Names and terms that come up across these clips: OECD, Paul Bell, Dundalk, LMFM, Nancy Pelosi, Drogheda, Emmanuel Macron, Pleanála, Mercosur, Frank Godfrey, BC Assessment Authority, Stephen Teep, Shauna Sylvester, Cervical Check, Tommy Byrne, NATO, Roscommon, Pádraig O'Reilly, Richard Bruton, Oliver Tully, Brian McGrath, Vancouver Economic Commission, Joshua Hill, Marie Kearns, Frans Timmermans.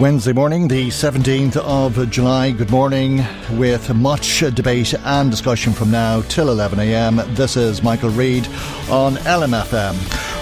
Wednesday morning, the 17th of July. Good morning, with much debate and discussion from now till 11am. This is Michael Reed on LMFM.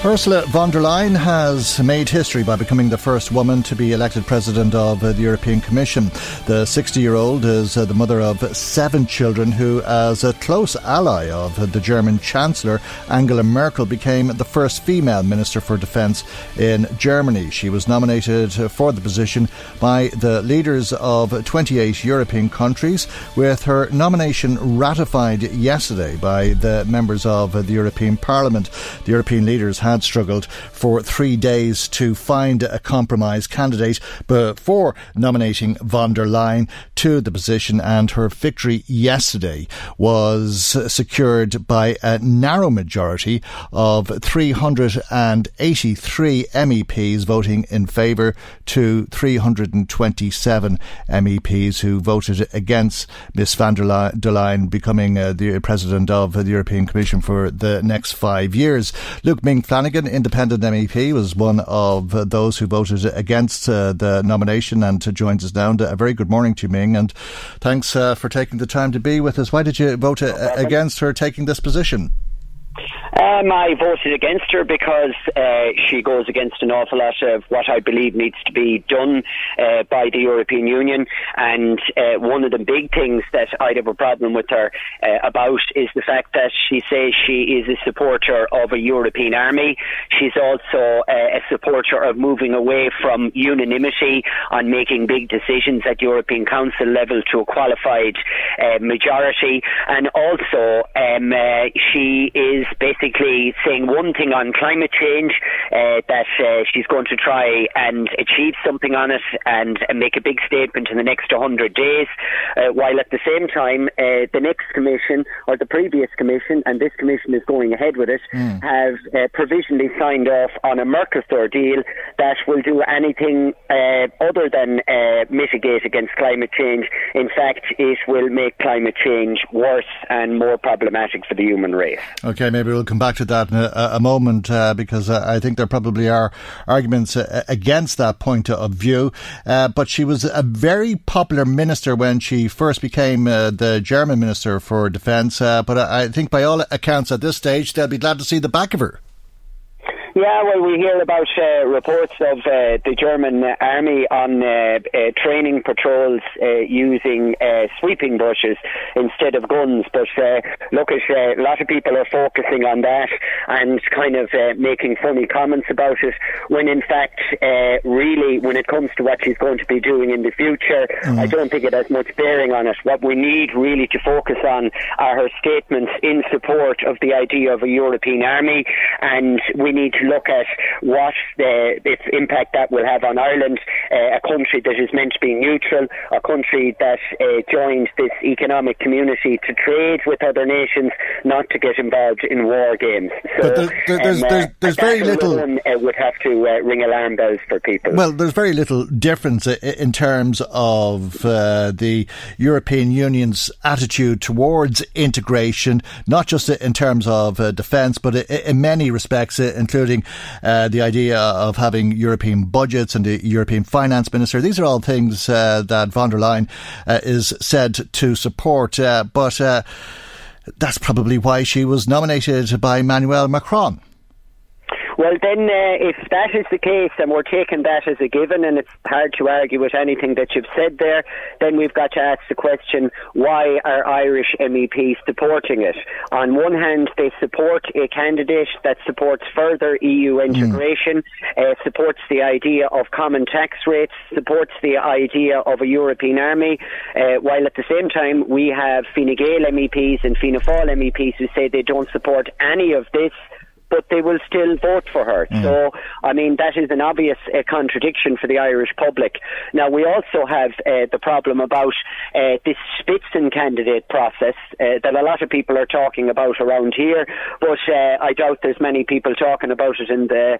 Ursula von der Leyen has made history by becoming the first woman to be elected president of the European Commission. The 60-year-old is the mother of 7 children who, as a close ally of the German Chancellor Angela Merkel, became the first female Minister for Defence in Germany. She was nominated for the position by the leaders of 28 European countries, with her nomination ratified yesterday by the members of the European Parliament. The European leaders had struggled for 3 days to find a compromise candidate before nominating von der Leyen to the position, and her victory yesterday was secured by a narrow majority of 383 MEPs voting in favour to 327 MEPs who voted against Ms von der Leyen becoming the President of the European Commission for the next 5 years. Luke Ming Flanagan, independent MEP, was one of those who voted against the nomination and joins us now. A very good morning to you, Ming, and thanks for taking the time to be with us. Why did you vote against her taking this position? I voted against her because she goes against an awful lot of what I believe needs to be done by the European Union, and one of the big things that I'd have a problem with her about is the fact that she says she is a supporter of a European army. She's also a supporter of moving away from unanimity on making big decisions at European Council level to a qualified majority, and also she is basically saying one thing on climate change, that she's going to try and achieve something on it and make a big statement in the next 100 days, while at the same time the next commission, or the previous commission, and this commission is going ahead with it, have provisionally signed off on a Mercosur deal that will do anything other than mitigate against climate change. In fact, it will make climate change worse and more problematic for the human race. Okay, maybe we'll come back to that in a moment, because I think there probably are arguments against that point of view. But she was a very popular minister when she first became the German Minister for Defence. But I think by all accounts at this stage, they'll be glad to see the back of her. Yeah, well, we hear about reports of the German army on training patrols using sweeping brushes instead of guns. But look, a lot of people are focusing on that and kind of making funny comments about it, when in fact, really, when it comes to what she's going to be doing in the future, I don't think it has much bearing on it. What we need really to focus on are her statements in support of the idea of a European army, and we need to look at what the impact that will have on Ireland, a country that is meant to be neutral, a country that joined this economic community to trade with other nations, not to get involved in war games. So but there's very little would have to ring alarm bells for people. Well, there's very little difference in terms of the European Union's attitude towards integration, not just in terms of defence, but in many respects, including including the idea of having European budgets and the European finance minister. These are all things that von der Leyen is said to support, but that's probably why she was nominated by Emmanuel Macron. Well, then, if that is the case, and we're taking that as a given, and it's hard to argue with anything that you've said there, then we've got to ask the question, why are Irish MEPs supporting it? On one hand, they support a candidate that supports further EU integration, supports the idea of common tax rates, supports the idea of a European army, while at the same time we have Fine Gael MEPs and Fianna Fáil MEPs who say they don't support any of this, but they will still vote for her. So, I mean, that is an obvious contradiction for the Irish public. Now, we also have the problem about this Spitzen candidate process that a lot of people are talking about around here, but I doubt there's many people talking about it on the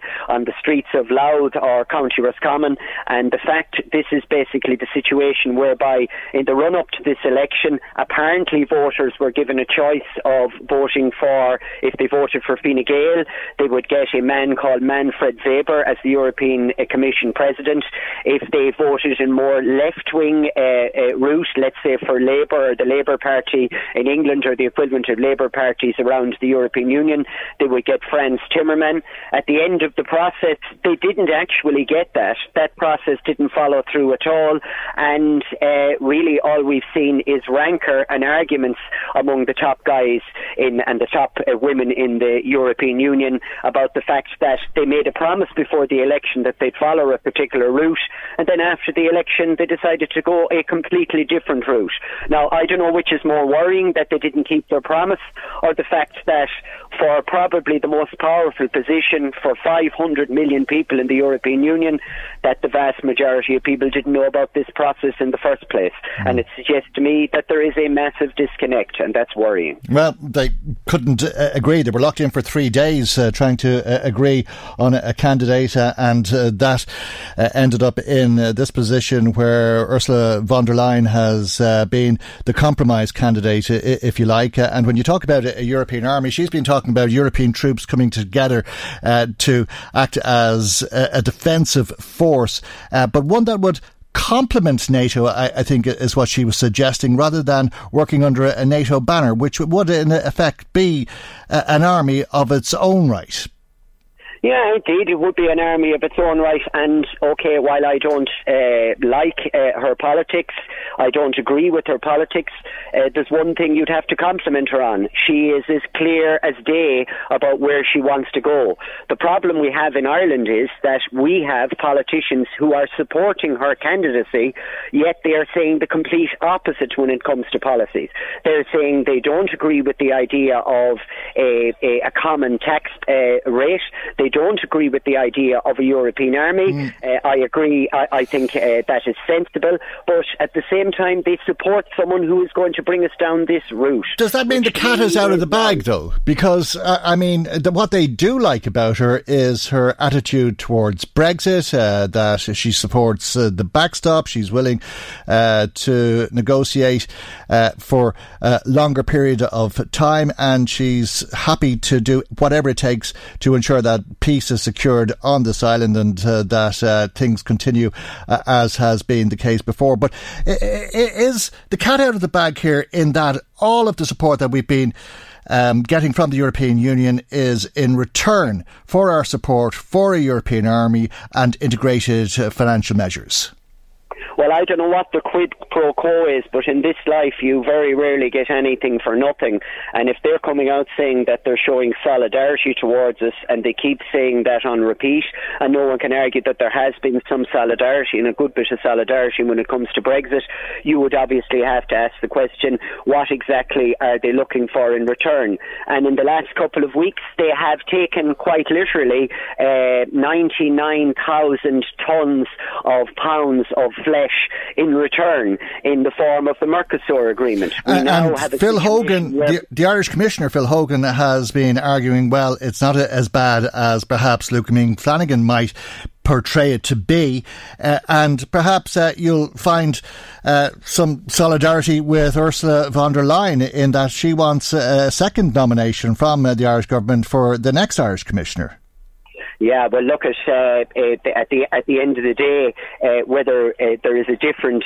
streets of Louth or County Roscommon. And the fact this is basically the situation whereby in the run-up to this election, apparently voters were given a choice of voting for, if they voted for Fine Gael, they would get a man called Manfred Weber as the European Commission President. If they voted in more left-wing route, let's say for Labour or the Labour Party in England or the equivalent of Labour parties around the European Union, they would get Frans Timmermans. At the end of the process, they didn't actually get that. That process didn't follow through at all, and really all we've seen is rancour and arguments among the top guys and the top women in the European Union about the fact that they made a promise before the election that they'd follow a particular route, and then after the election they decided to go a completely different route. Now, I don't know which is more worrying, that they didn't keep their promise, or the fact that for probably the most powerful position for 500 million people in the European Union, that the vast majority of people didn't know about this process in the first place. And it suggests to me that there is a massive disconnect, and that's worrying. Well, they couldn't agree. They were locked in for 3 days. Trying to agree on a candidate, and that ended up in this position where Ursula von der Leyen has been the compromise candidate, if you like. And when you talk about a European army, she's been talking about European troops coming together to act as a defensive force, but one that would complement NATO, I think, is what she was suggesting, rather than working under a NATO banner, which would in effect be an army of its own right. Yeah, indeed, it would be an army of its own right. And, OK, while I don't like her politics, I don't agree with her politics, there's one thing you'd have to compliment her on. She is as clear as day about where she wants to go. The problem we have in Ireland is that we have politicians who are supporting her candidacy, yet they are saying the complete opposite when it comes to policies. They're saying they don't agree with the idea of a common tax rate. They don't agree with the idea of a European army. I agree. I think that is sensible. But at the same time, they support someone who is going to bring us down this route. Does that mean the cat is out of the bag, though? Because, I mean, what they do like about her is her attitude towards Brexit, that she supports the backstop. She's willing to negotiate for a longer period of time, and she's happy to do whatever it takes to ensure that peace is secured on this island, and that things continue as has been the case before. But is the cat out of the bag here, in that all of the support that we've been getting from the European Union is in return for our support for a European army and integrated financial measures? Well, I don't know what the quid pro quo is, but in this life you very rarely get anything for nothing. And if they're coming out saying that they're showing solidarity towards us, and they keep saying that on repeat, and no one can argue that there has been some solidarity and a good bit of solidarity when it comes to Brexit, you would obviously have to ask the question, what exactly are they looking for in return? And in the last couple of weeks, they have taken quite literally 99,000 tons of pounds of flesh in return in the form of the Mercosur agreement. And Phil Hogan, the Irish Commissioner, Phil Hogan, has been arguing, well, it's not as bad as perhaps Luke Ming Flanagan might portray it to be, and perhaps you'll find some solidarity with Ursula von der Leyen, in that she wants a second nomination from the Irish government for the next Irish Commissioner. Yeah, well, look at the end of the day, whether there is a different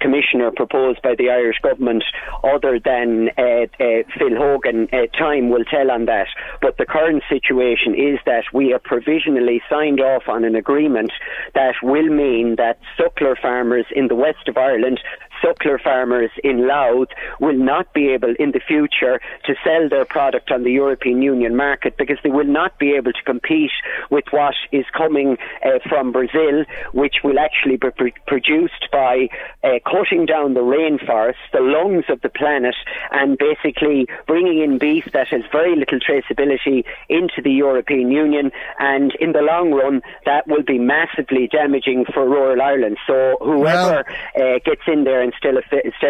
commissioner proposed by the Irish government other than Phil Hogan, time will tell on that. But the current situation is that we have provisionally signed off on an agreement that will mean that suckler farmers in the west of Ireland, suckler farmers in Louth, will not be able in the future to sell their product on the European Union market, because they will not be able to compete with what is coming from Brazil, which will actually be produced by cutting down the rainforests, the lungs of the planet, and basically bringing in beef that has very little traceability into the European Union. And in the long run, that will be massively damaging for rural Ireland. So whoever gets in there instead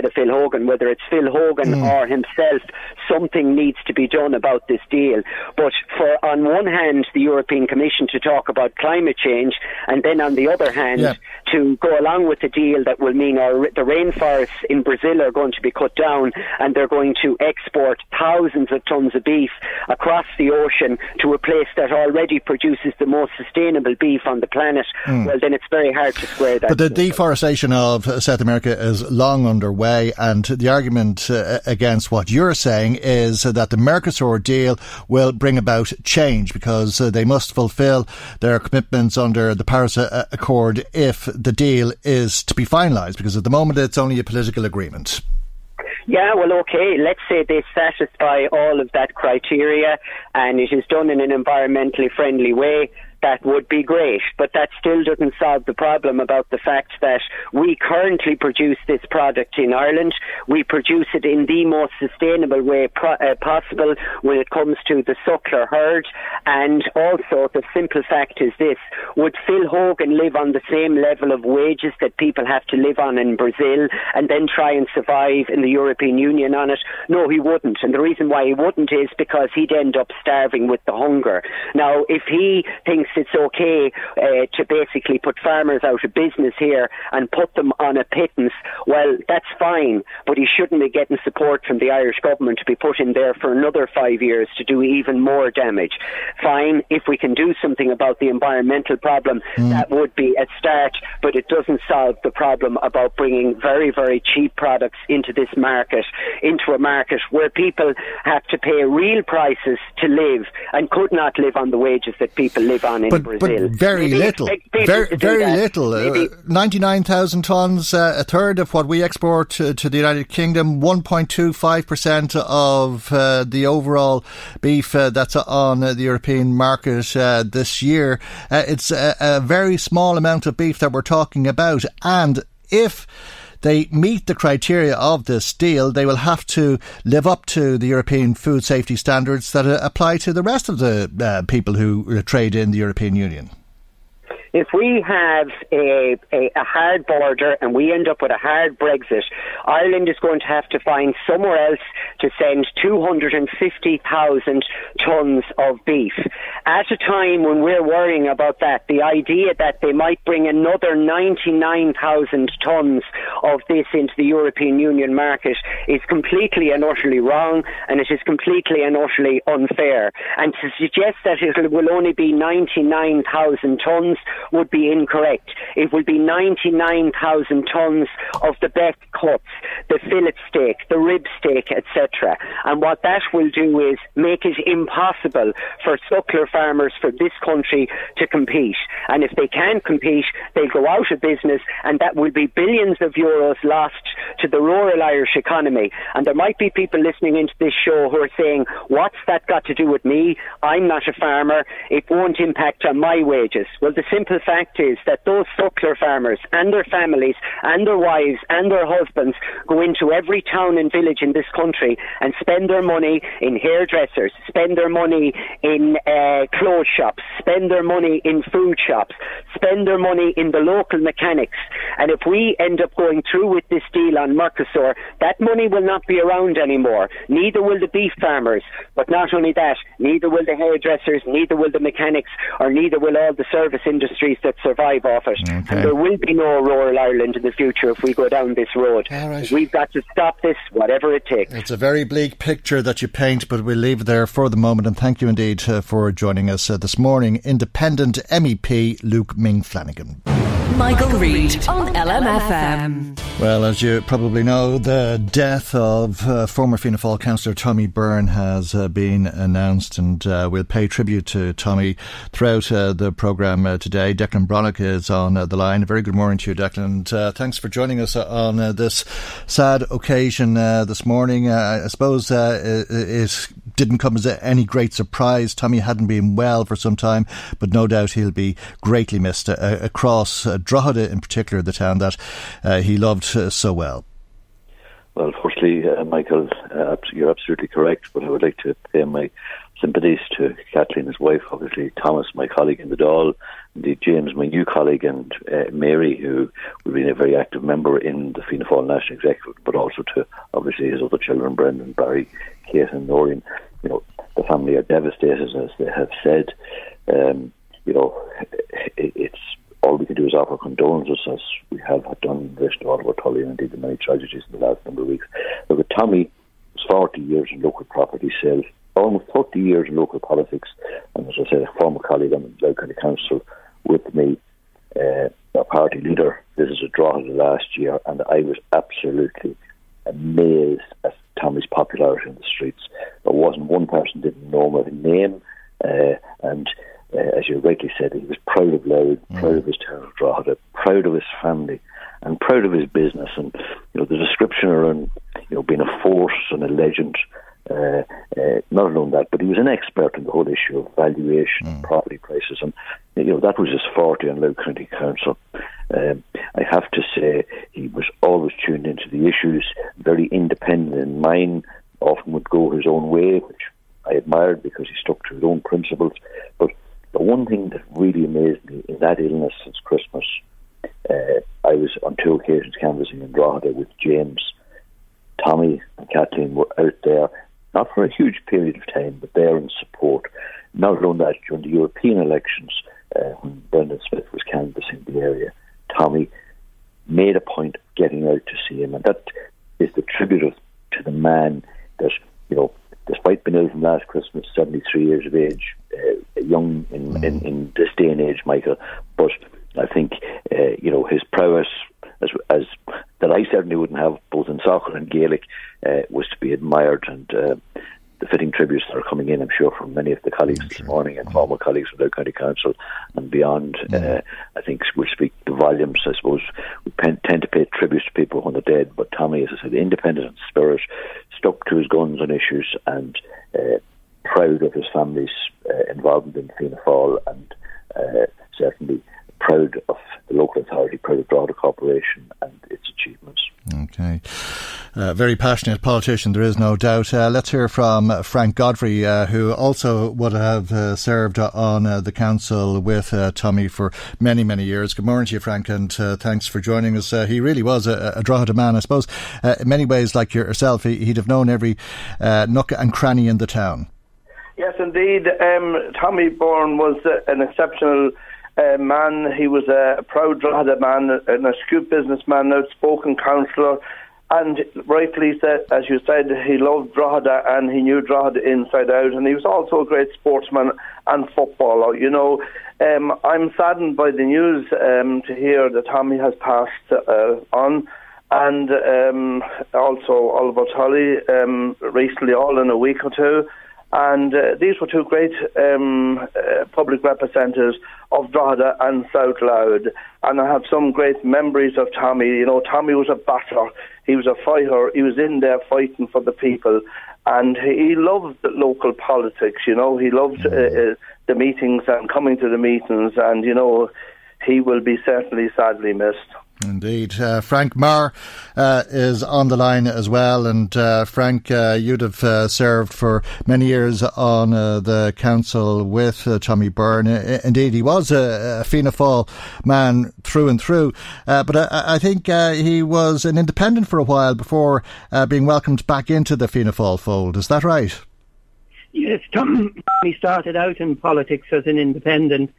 of Phil Hogan, whether it's Phil Hogan or himself, something needs to be done about this deal. But for, on one hand, the European Commission to talk about climate change, and then on the other hand, to go along with a deal that will mean the rainforests in Brazil are going to be cut down, and they're going to export thousands of tons of beef across the ocean to a place that already produces the most sustainable beef on the planet. Well, then it's very hard to square that. But the deforestation of South America is long underway, and the argument against what you're saying is that the Mercosur deal will bring about change, because they must fulfil their commitments under the Paris Accord if the deal is to be finalised, because at the moment it's only a political agreement. Yeah, well, okay, let's say they satisfy all of that criteria and it is done in an environmentally friendly way. That would be great, but that still doesn't solve the problem about the fact that we currently produce this product in Ireland. We produce it in the most sustainable way possible when it comes to the suckler herd. And also, the simple fact is this: would Phil Hogan live on the same level of wages that people have to live on in Brazil and then try and survive in the European Union on it? No, he wouldn't. And the reason why he wouldn't is because he'd end up starving with the hunger. Now, if he thinks it's okay to basically put farmers out of business here and put them on a pittance, well, that's fine, but he shouldn't be getting support from the Irish government to be put in there for another 5 years to do even more damage. Fine, if we can do something about the environmental problem, that would be a start, but it doesn't solve the problem about bringing very, very cheap products into this market, into a market where people have to pay real prices to live and could not live on the wages that people live on. But very little. Very little. 99,000 tonnes, a third of what we export to the United Kingdom, 1.25% of the overall beef that's on the European market this year. It's a very small amount of beef that we're talking about. And if they meet the criteria of this deal, they will have to live up to the European food safety standards that apply to the rest of the people who trade in the European Union. If we have a hard border and we end up with a hard Brexit, Ireland is going to have to find somewhere else to send 250,000 tonnes of beef. At a time when we're worrying about that, the idea that they might bring another 99,000 tonnes of this into the European Union market is completely and utterly wrong, and it is completely and utterly unfair. And to suggest that it will only be 99,000 tonnes would be incorrect. It will be 99,000 tonnes of the best cuts, the fillet steak, the rib steak, etc. And what that will do is make it impossible for suckler farmers from this country to compete. And if they can't compete, they'll go out of business, and that will be billions of euros lost to the rural Irish economy. And there might be people listening into this show who are saying, what's that got to do with me? I'm not a farmer. It won't impact on my wages. Well, the simple fact is that those suckler farmers and their families and their wives and their husbands go into every town and village in this country and spend their money in hairdressers, spend their money in clothes shops, spend their money in food shops, spend their money in the local mechanics. And if we end up going through with this deal on Mercosur, that money will not be around anymore. Neither will the beef farmers. But not only that, neither will the hairdressers, neither will the mechanics, or neither will all the service industries that survive off it. Okay. And there will be no rural Ireland in the future if we go down this road. road. Right. We've got to stop this, whatever it takes. It's a very bleak picture that you paint, but we'll leave it there for the moment. And thank you indeed for joining us this morning. Independent MEP Luke Ming Flanagan. Michael Reed on LMFM. Well, as you probably know, the death of former Fianna Fáil councillor Tommy Byrne has been announced, and we'll pay tribute to Tommy throughout the programme today. Declan Brannock is on the line. Very good morning to you, Declan. And, thanks for joining us on this sad occasion this morning. I suppose it didn't come as any great surprise. Tommy hadn't been well for some time, but no doubt he'll be greatly missed across Drogheda in particular, the town that he loved so well. Well, firstly, Michael, you're absolutely correct, but I would like to pay my sympathies to Kathleen, his wife, obviously, Thomas, my colleague in the Dáil, indeed James, my new colleague, and Mary, who will be a very active member in the Fianna Fáil National Executive, but also to, obviously, his other children, Brendan, Barry, Kate and Noreen. You know, the family are devastated, as they have said. You know, it's all we can do is offer condolences, as we have done in relation to Oliver Tully and indeed the many tragedies in the last number of weeks. Look, Tommy was 40 years in local property sales, almost 30 years in local politics, and as I said, a former colleague on the Dáil County Council with me, a party leader. This is a draw of the last year, and I was absolutely amazed at Tommy's popularity in the streets. There wasn't one person didn't know him with a name, and as you rightly said, he was proud of Loud, proud of his town of Drogheda, proud of his family, and proud of his business. And you know, the description around, you know, being a force and a legend. Not alone that, but he was an expert on the whole issue of valuation, property prices, and you know that was his forte on Loud County Council. I have to say he was always tuned into the issues, very independent in mind. Often would go his own way, which I admired because he stuck to his own principles. But the one thing that really amazed me in that illness since Christmas, I was on two occasions canvassing in Drogheda with James. Tommy and Kathleen were out there, not for a huge period of time, but there in support. Not alone that, during the European elections, when Brendan Smith was canvassing the area, Tommy made a point of getting out to see him. And that is the tribute to the man that, you know, despite being ill from last Christmas, 73 years of age, young in this day and age, Michael. But I think, you know, his prowess, as that I certainly wouldn't have, both in soccer and Gaelic, was to be admired, and the fitting tributes that are coming in, I'm sure, from many of the colleagues this morning and former colleagues of the County Council and beyond, I think will speak the volumes. I suppose we tend to pay tributes to people when they're dead, but Tommy, as I said, independent in spirit, stuck to his guns on issues, and proud of his family's involvement in Fianna Fáil, and certainly proud of the local authority, proud of Drogheda Corporation and its achievements. Okay. Very passionate politician, there is no doubt. Let's hear from Frank Godfrey, who also would have served on the council with Tommy for many, many years. Good morning to you, Frank, and thanks for joining us. He really was a Drogheda man, I suppose. In many ways, like yourself, he'd have known every nook and cranny in the town. Yes, indeed. Tommy Byrne was an exceptional man. He was a proud Drogheda man, an astute businessman, an outspoken councillor, and rightly said, as you said, he loved Drogheda and he knew Drogheda inside out, and he was also a great sportsman and footballer. You know, I'm saddened by the news to hear that Tommy has passed on, and also Oliver Tully recently, all in a week or two. And these were two great public representatives of Drogheda and South Loud. And I have some great memories of Tommy. You know, Tommy was a battler. He was a fighter. He was in there fighting for the people. And he loved the local politics, you know. He loved the meetings and coming to the meetings. And, you know, he will be certainly sadly missed. Indeed. Frank Marr is on the line as well, and Frank, you'd have served for many years on the council with Tommy Byrne. Indeed, he was a Fianna Fáil man through and through, but I think he was an independent for a while before being welcomed back into the Fianna Fáil fold. Is that right? Yes, Tommy started out in politics as an independent,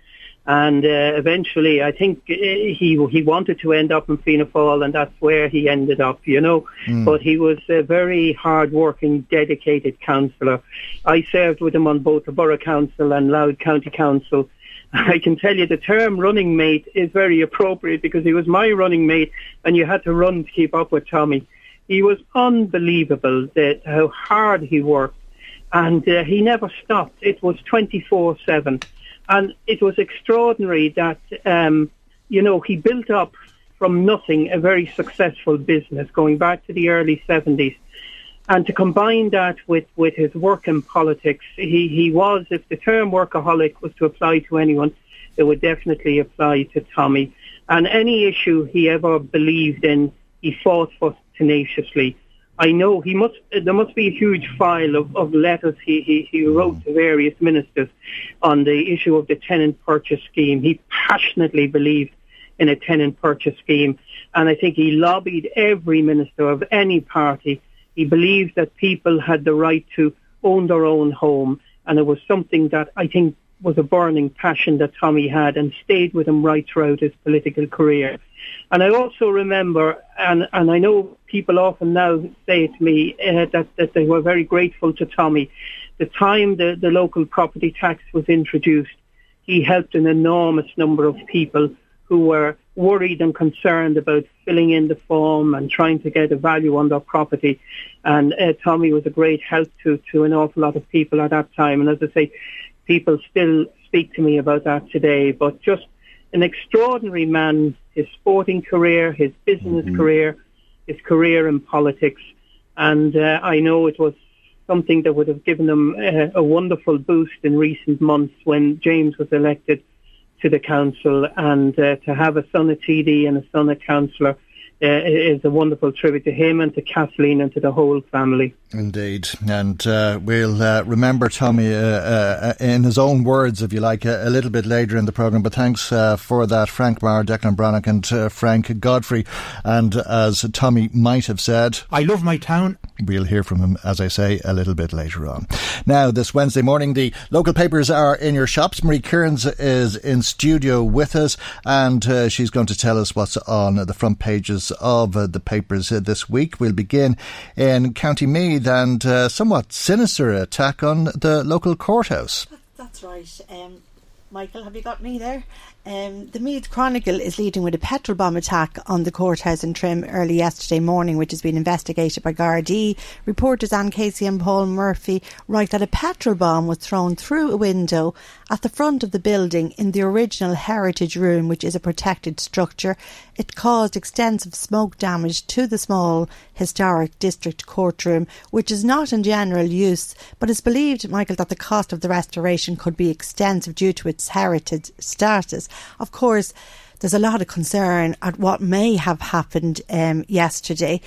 And eventually, I think he wanted to end up in Fianna Fáil, and that's where he ended up, you know. But he was a very hard-working, dedicated councillor. I served with him on both the Borough Council and Louth County Council. I can tell you the term running mate is very appropriate because he was my running mate, and you had to run to keep up with Tommy. He was unbelievable how hard he worked, and he never stopped. It was 24/7. And it was extraordinary that, you know, he built up from nothing a very successful business going back to the early 70s. And to combine that with his work in politics, he was, if the term workaholic was to apply to anyone, it would definitely apply to Tommy. And any issue he ever believed in, he fought for tenaciously. I know there must be a huge file of letters he wrote to various ministers on the issue of the tenant purchase scheme. He passionately believed in a tenant purchase scheme, and I think he lobbied every minister of any party. He believed that people had the right to own their own home, and it was something that I think was a burning passion that Tommy had and stayed with him right throughout his political career. And I also remember, and I know people often now say to me that they were very grateful to Tommy. The time the local property tax was introduced, he helped an enormous number of people who were worried and concerned about filling in the form and trying to get a value on their property. And Tommy was a great help to an awful lot of people at that time. And as I say, people still speak to me about that today, but just an extraordinary man, his sporting career, his business career, his career in politics. And I know it was something that would have given him a wonderful boost in recent months when James was elected to the council. And to have a son a TD and a son a councillor is a wonderful tribute to him and to Kathleen and to the whole family. Indeed. And we'll remember Tommy in his own words, if you like, a little bit later in the programme. But thanks for that, Frank Marr, Declan Brannock and Frank Godfrey. And as Tommy might have said, I love my town. We'll hear from him, as I say, a little bit later on. Now, this Wednesday morning, the local papers are in your shops. Marie Kearns is in studio with us, and she's going to tell us what's on the front pages of the papers this week. We'll begin in County Meath and a somewhat sinister attack on the local courthouse. That's right. Michael, have you got me there? The Meath Chronicle is leading with a petrol bomb attack on the courthouse in Trim early yesterday morning, which has been investigated by Gardaí. Reporters Anne Casey and Paul Murphy write that a petrol bomb was thrown through a window at the front of the building in the original Heritage Room, which is a protected structure. It caused extensive smoke damage to the small historic district courtroom, which is not in general use, but it's believed, Michael, that the cost of the restoration could be extensive due to its heritage status. Of course, there's a lot of concern at what may have happened yesterday.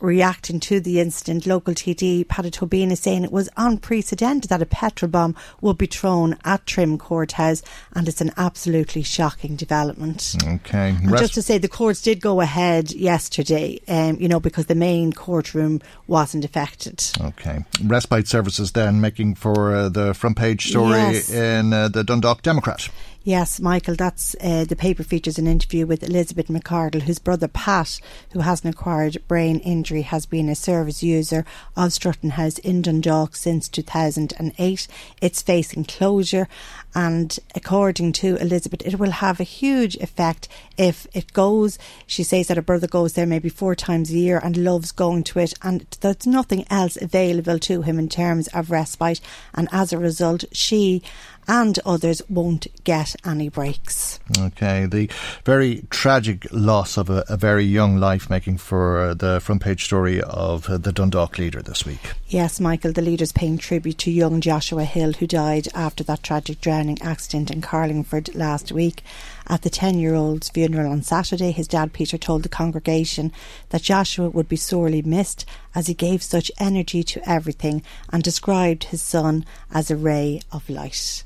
Reacting to the incident, local TD Pádraig O'Reilly is saying it was unprecedented that a petrol bomb would be thrown at Trim Courthouse, and it's an absolutely shocking development. Okay. And just to say, the courts did go ahead yesterday, you know, because the main courtroom wasn't affected. Okay. Respite services then making for the front page story in the Dundalk Democrat. Yes, Michael, that's the paper features an interview with Elizabeth McArdle, whose brother Pat, who has an acquired brain injury, has been a service user of Strutton House in Dundalk since 2008. It's facing closure, and according to Elizabeth, it will have a huge effect if it goes. She says that her brother goes there maybe 4 times a year and loves going to it, and there's nothing else available to him in terms of respite, and as a result, she and others won't get any breaks. OK, the very tragic loss of a very young life making for the front page story of the Dundalk Leader this week. Yes, Michael, the Leader's paying tribute to young Joshua Hill, who died after that tragic drowning accident in Carlingford last week. At the 10-year-old's funeral on Saturday, his dad Peter told the congregation that Joshua would be sorely missed as he gave such energy to everything, and described his son as a ray of light.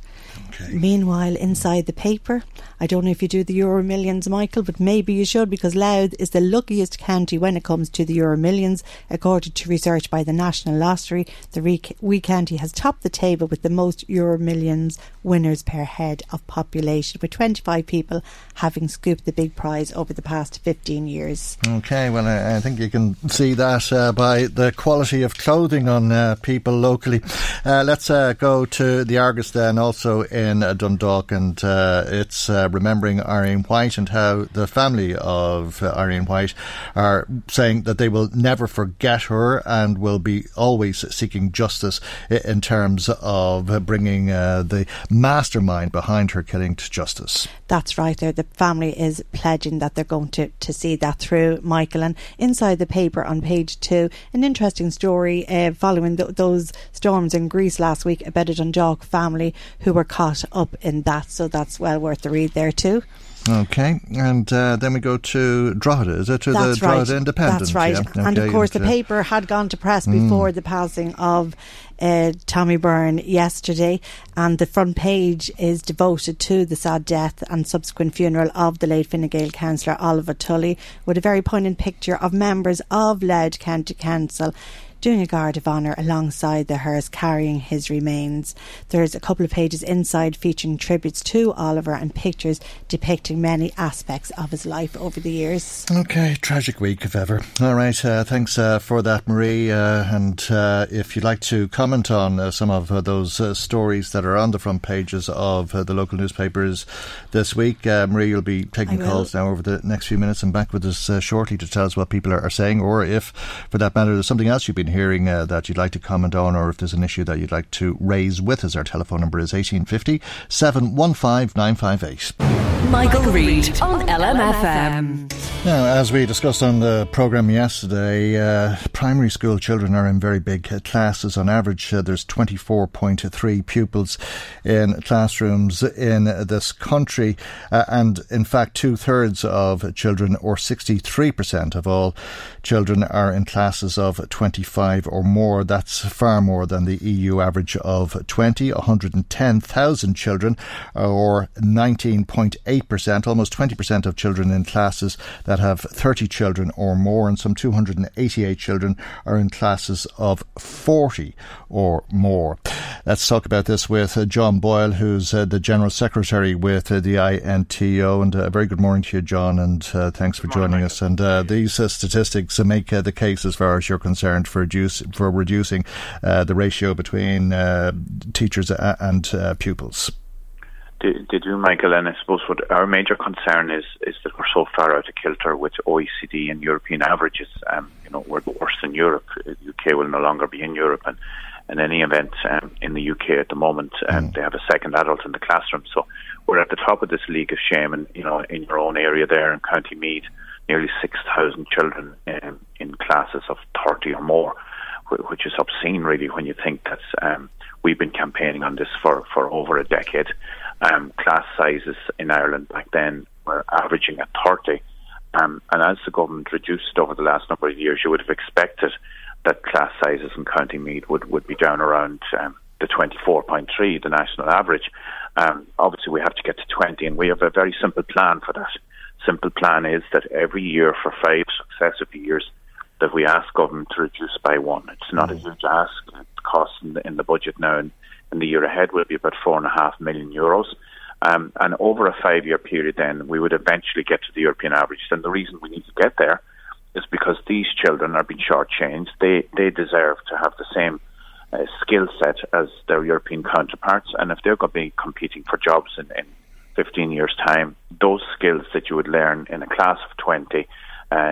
Okay. Meanwhile, inside the paper, I don't know if you do the Euro Millions, Michael, but maybe you should, because Louth is the luckiest county when it comes to the Euro Millions. According to research by the National Lottery, the wee county has topped the table with the most Euro Millions winners per head of population, with 25 people having scooped the big prize over the past 15 years. Okay, well, I think you can see that by the quality of clothing on people locally. Let's go to the Argus then, also in Dundalk, and it's remembering Irene White and how the family of Irene White are saying that they will never forget her and will be always seeking justice in terms of bringing the mastermind behind her killing to justice. That's right there. The family is pledging that they're going to see that through, Michael. And inside the paper on page 2, an interesting story following those storms in Greece last week about a Dundalk family who were caught up in that. So that's well worth the read there too. Okay, and then we go to Drogheda, is it? To that's the right. Drogheda Independent. That's right. Yeah. And okay, of course, the paper had gone to press before the passing of Tommy Byrne yesterday, and the front page is devoted to the sad death and subsequent funeral of the late Fine Gael councillor Oliver Tully, with a very poignant picture of members of Louth County Council doing a guard of honour alongside the hearse carrying his remains. There's a couple of pages inside featuring tributes to Oliver and pictures depicting many aspects of his life over the years. Okay, tragic week if ever. All right, thanks for that, Marie, and if you'd like to comment on some of those stories that are on the front pages of the local newspapers this week, Marie, you'll be taking calls now over the next few minutes and back with us shortly to tell us what people are saying, or if, for that matter, there's something else you've been hearing that you'd like to comment on, or if there's an issue that you'd like to raise with us. Our telephone number is 1850 715 958. Michael Reed on LMFM. Now, as we discussed on the programme yesterday, primary school children are in very big classes. On average, there's 24.3 pupils in classrooms in this country, and in fact, 2/3 of children, or 63% of all children, are in classes of 24. Five or more. That's far more than the EU average of 20. 110,000 children, or 19.8%, almost 20% of children in classes that have 30 children or more, and some 288 children are in classes of 40 or more. Let's talk about this with John Boyle, who's the General Secretary with the INTO, and a very good morning to you, John, and thanks for joining us. And these statistics make the case, as far as you're concerned, for reducing the ratio between teachers and pupils. They do, Michael, and I suppose what our major concern is that we're so far out of kilter with OECD and European averages. You know, we're worse than Europe. The UK will no longer be in Europe, and in any event, in the UK at the moment, they have a second adult in the classroom. So we're at the top of this league of shame, and you know, in your own area there in County Meath, nearly 6,000 children in classes of 30 or more, which is obscene, really, when you think that we've been campaigning on this for over a decade. Class sizes in Ireland back then were averaging at 30, and as the government reduced it over the last number of years, you would have expected that class sizes in County Meath would be down around the 24.3, the national average. Obviously, we have to get to 20, and we have a very simple plan for that. Simple plan is that every year for 5 successive years that we ask government to reduce by 1. It's not a huge ask. The cost in the budget now in the year ahead will be about €4.5 million. And over a 5-year period then, we would eventually get to the European average. And the reason we need to get there is because these children are being shortchanged. They deserve to have the same skill set as their European counterparts. And if they're going to be competing for jobs in 15 years' time, those skills that you would learn in a class of 20,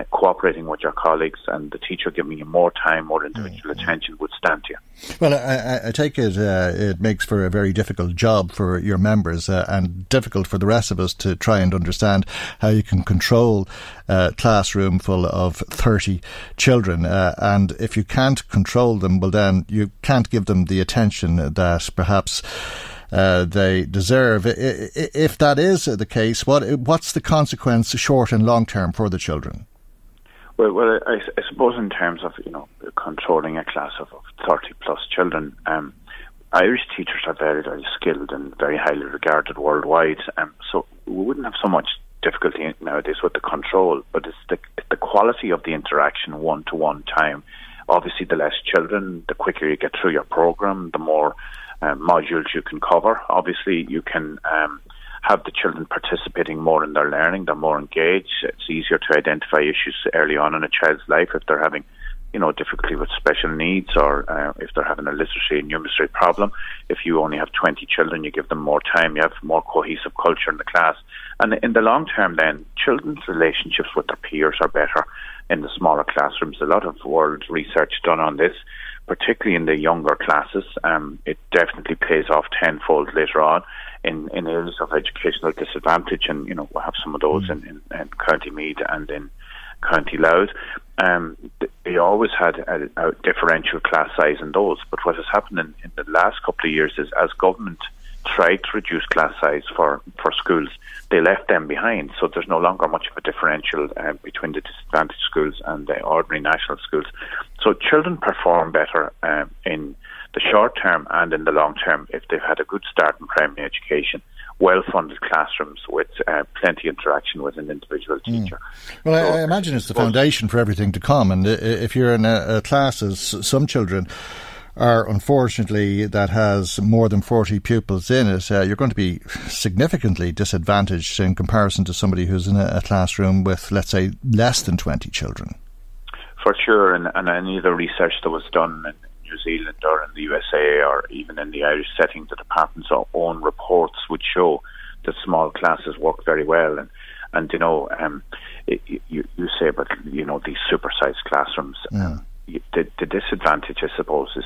cooperating with your colleagues and the teacher giving you more time, more individual attention, would stand to you. Well, I take it it makes for a very difficult job for your members, and difficult for the rest of us to try and understand how you can control a classroom full of 30 children. And if you can't control them, well, then you can't give them the attention that perhaps they deserve. If that is the case, what's the consequence, short and long term, for the children? Well, I suppose in terms of, you know, controlling a class of 30 plus children, Irish teachers are very, very skilled and very highly regarded worldwide, so we wouldn't have so much difficulty nowadays with the control, but it's the quality of the interaction one-to-one time. Obviously, the less children, the quicker you get through your program, the more modules you can cover. Obviously, you can have the children participating more in their learning. They're more engaged. It's easier to identify issues early on in a child's life if they're having, difficulty with special needs, or if they're having a literacy and numeracy problem. If you only have 20 children, you give them more time. You have more cohesive culture in the class. And in the long term then, children's relationships with their peers are better in the smaller classrooms. A lot of world research done on this, particularly in the younger classes. It definitely pays off tenfold later on in areas of educational disadvantage, and we'll have some of those in County Meath and in County Louth. They always had a differential class size in those, but what has happened in the last couple of years is, as government tried to reduce class size for schools, they left them behind. So there's no longer much of a differential between the disadvantaged schools and the ordinary national schools. So children perform better in the short term and in the long term if they've had a good start in primary education, well-funded classrooms with plenty of interaction with an individual teacher. Well, so I imagine it's the foundation for everything to come, and if you're in a class, as some children are, unfortunately, that has more than 40 pupils in it, you're going to be significantly disadvantaged in comparison to somebody who's in a classroom with, let's say, less than 20 children. For sure, and any of the research that was done in New Zealand or in the USA or even in the Irish setting, the department's own reports would show that small classes work very well. And you say about, these supersized classrooms. Yeah. The disadvantage, I suppose, is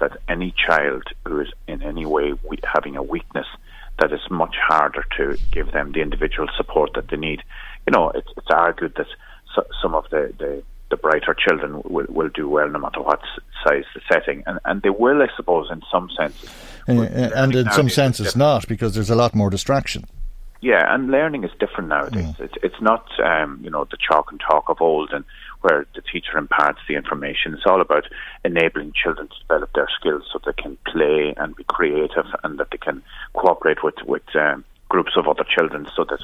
that any child who is in any way having a weakness, that it's much harder to give them the individual support that they need. It's argued that some of the brighter children will do well no matter what size the setting, and they will, I suppose, in some senses. And in some senses not, because there's a lot more distraction. Yeah, and learning is different nowadays. Yeah. It's not, the chalk and talk of old, and where the teacher imparts the information. It's all about enabling children to develop their skills so they can play and be creative, and that they can cooperate with groups of other children, so that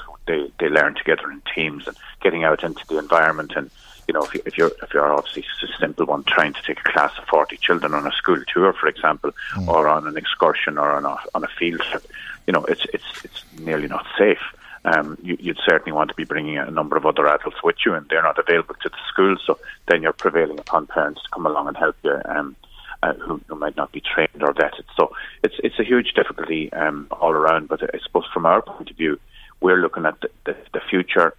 they learn together in teams, and getting out into the environment. And if you're obviously a simple one, trying to take a class of 40 children on a school tour, for example, or on an excursion or on a field trip, it's nearly not safe. You'd certainly want to be bringing a number of other adults with you, and they're not available to the school, so then you're prevailing upon parents to come along and help you who might not be trained or vetted. So it's a huge difficulty all around, but I suppose from our point of view, we're looking at the future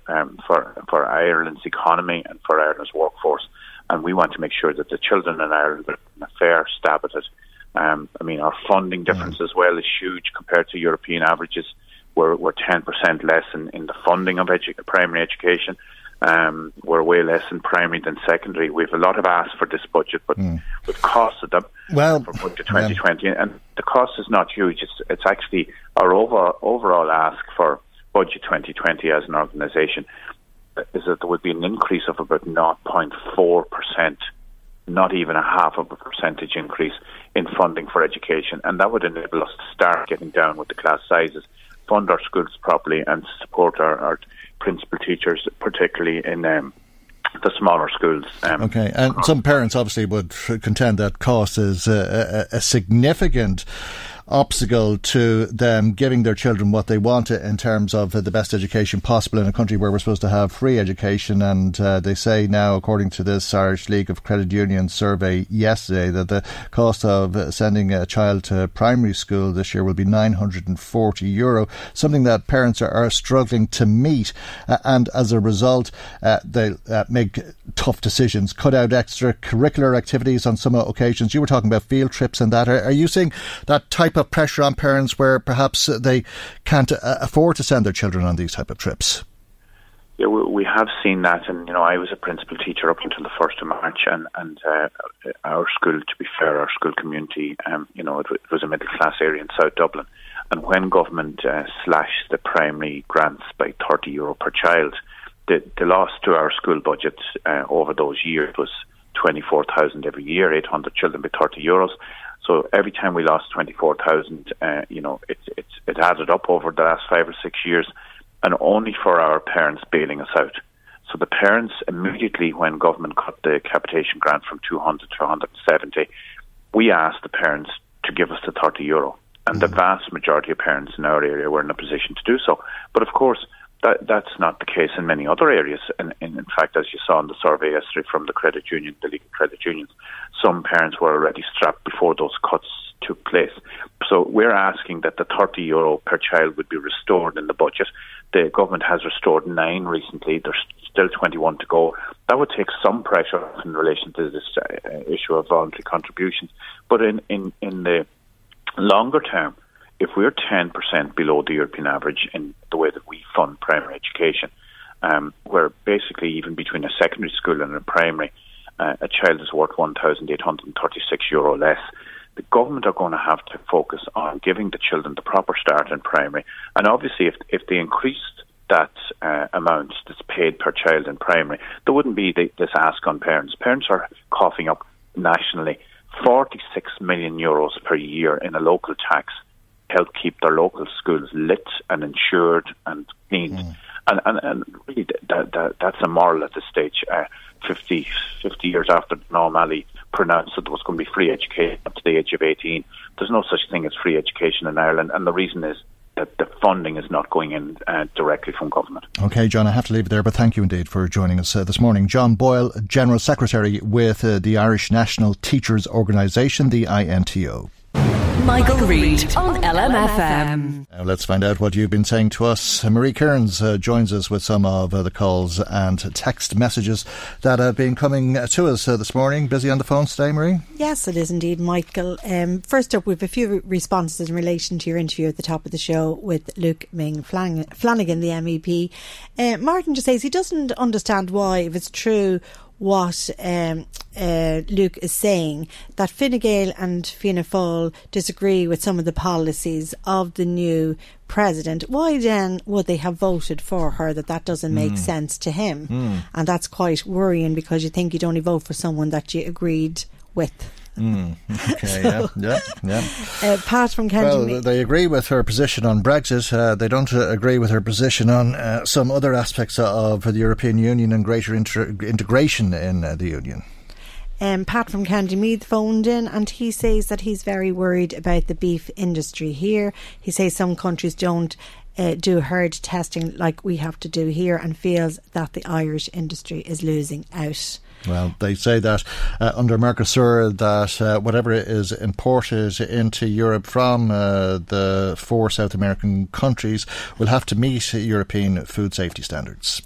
for Ireland's economy and for Ireland's workforce, and we want to make sure that the children in Ireland are getting a fair stab at it. Our funding difference as well is huge compared to European averages. We're 10% less in the funding of primary education. We're way less in primary than secondary. We've a lot of asks for this budget, but we've costed them for budget 2020. Yeah. And the cost is not huge. It's actually our overall ask for budget 2020 as an organisation is that there would be an increase of about 0.4%, not even a half of a percentage increase in funding for education. And that would enable us to start getting down with the class sizes, fund our schools properly, and support our principal teachers, particularly in the smaller schools. Okay, and some parents obviously would contend that cost is a significant obstacle to them giving their children what they want in terms of the best education possible in a country where we're supposed to have free education. And they say now, according to this Irish League of Credit Unions survey yesterday, that the cost of sending a child to primary school this year will be €940, something that parents are struggling to meet. And as a result, they make tough decisions, cut out extracurricular activities on some occasions. You were talking about field trips and that. Are you seeing that type of pressure on parents where perhaps they can't afford to send their children on these type of trips? Yeah, we have seen that, and I was a principal teacher up until the 1st of March, and our school, to be fair, our school community, it was a middle class area in South Dublin, and when government slashed the primary grants by €30 per child, the loss to our school budget over those years was 24,000 every year, 800 children by €30. So every time we lost 24,000, it added up over the last 5 or 6 years, and only for our parents bailing us out. So the parents, immediately when government cut the capitation grant from 200 to 170, we asked the parents to give us the €30. And the vast majority of parents in our area were in a position to do so. But of course, that's not the case in many other areas. And in fact, as you saw in the survey yesterday from the credit union, the League of Credit Unions, some parents were already strapped before those cuts took place. So we're asking that the €30 per child would be restored in the budget. The government has restored 9 recently. There's still 21 to go. That would take some pressure in relation to this issue of voluntary contributions. But in the longer term, if we're 10% below the European average in the way that we fund primary education, where basically even between a secondary school and a primary, a child is worth €1,836 less, the government are going to have to focus on giving the children the proper start in primary. And obviously, if they increased that amount that's paid per child in primary, there wouldn't be this ask on parents. Parents are coughing up nationally €46 million per year in a local tax to help keep their local schools lit and insured and cleaned. And really, that's immoral at this stage. 50 years after Noam Ali pronounced that there was going to be free education up to the age of 18, there's no such thing as free education in Ireland. And the reason is that the funding is not going in directly from government. OK, John, I have to leave it there, but thank you indeed for joining us this morning. John Boyle, General Secretary with the Irish National Teachers Organisation, the INTO. Michael Reed on LMFM. Now let's find out what you've been saying to us. Marie Kearns joins us with some of the calls and text messages that have been coming to us this morning. Busy on the phones today, Marie? Yes, it is indeed, Michael. First up, we've a few responses in relation to your interview at the top of the show with Luke Ming Flanagan, the MEP. Martin just says he doesn't understand why, if it's true what Luke is saying, that Fine Gael and Fianna Fáil disagree with some of the policies of the new president, why then would they have voted for her? That doesn't make sense to him. And that's quite worrying, because you think you'd only vote for someone that you agreed with. Pat from County Meath. They agree with her position on Brexit. They don't agree with her position on some other aspects of the European Union and greater integration in the Union. Pat from County Meath phoned in, and he says that he's very worried about the beef industry here. He says some countries don't do herd testing like we have to do here, and feels that the Irish industry is losing out. Well, they say that under Mercosur, that whatever is imported into Europe from the 4 South American countries will have to meet European food safety standards.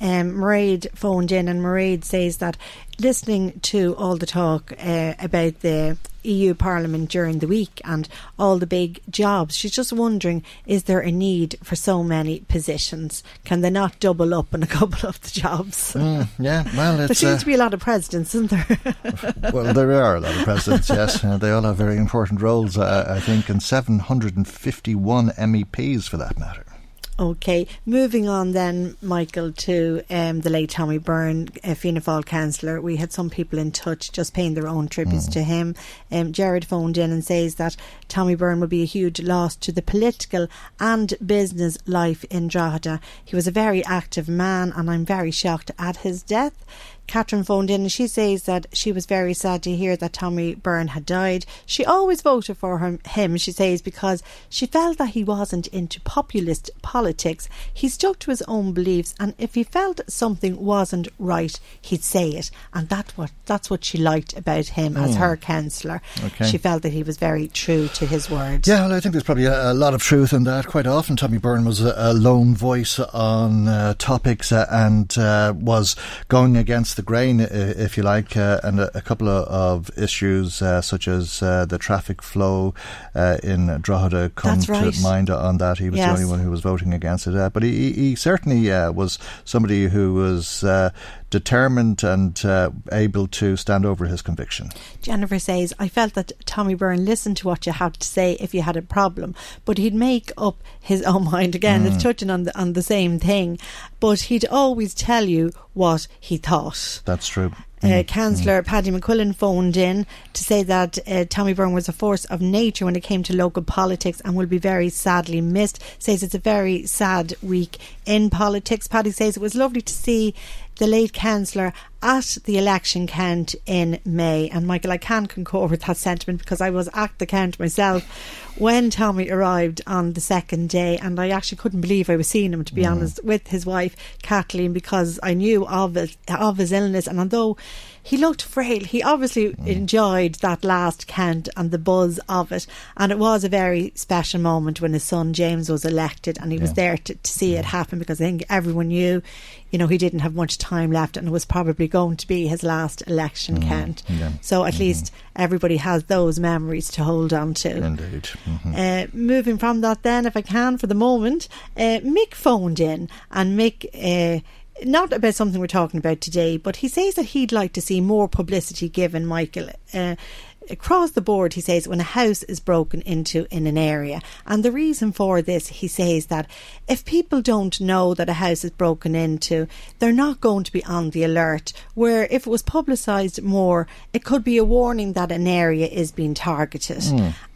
Mairead phoned in, and Mairead says that listening to all the talk about the EU Parliament during the week and all the big jobs, she's just wondering, is there a need for so many positions? Can they not double up on a couple of the jobs? There seems to be a lot of presidents, isn't there? Well, there are a lot of presidents, yes. They all have very important roles, I think, and 751 MEPs for that matter. OK, moving on then, Michael, to the late Tommy Byrne, Fianna Fáil councillor. We had some people in touch just paying their own tributes to him. Jared phoned in and says that Tommy Byrne will be a huge loss to the political and business life in Drogheda. He was a very active man, and I'm very shocked at his death. Catherine phoned in, and she says that she was very sad to hear that Tommy Byrne had died. She always voted for him, she says, because she felt that he wasn't into populist politics. He stuck to his own beliefs, and if he felt something wasn't right, he'd say it. And that's what she liked about him as her councillor. Okay. She felt that he was very true to his words. Yeah, well, I think there's probably a lot of truth in that. Quite often Tommy Byrne was a lone voice on topics and was going against the grain, if you like, and a couple of issues such as the traffic flow in Drogheda come to mind on that. He was the only one who was voting against it, but he certainly was somebody who was determined and able to stand over his conviction. Jennifer says, I felt that Tommy Byrne listened to what you had to say if you had a problem, but he'd make up his own mind again. It's touching on the same thing, but he'd always tell you what he thought. That's true. Councillor Paddy McQuillan phoned in to say that Tommy Byrne was a force of nature when it came to local politics and will be very sadly missed. Says it's a very sad week in politics. Paddy says it was lovely to see the late councillor at the election count in May. And Michael, I can concur with that sentiment because I was at the count myself when Tommy arrived on the second day, and I actually couldn't believe I was seeing him, to be honest, with his wife Kathleen, because I knew of his illness, and although he looked frail, he obviously enjoyed that last count and the buzz of it. And it was a very special moment when his son James was elected, and he was there to see it happen, because I think everyone knew, you know, he didn't have much time left and it was probably going to be his last election count. Yeah. So at least everybody has those memories to hold on to. Indeed. Moving from that then, if I can for the moment, Mick phoned in, and Mick... not about something we're talking about today, but he says that he'd like to see more publicity given, Michael. Across the board, he says, when a house is broken into in an area. And the reason for this, he says, that if people don't know that a house is broken into, they're not going to be on the alert, where if it was publicised more, it could be a warning that an area is being targeted.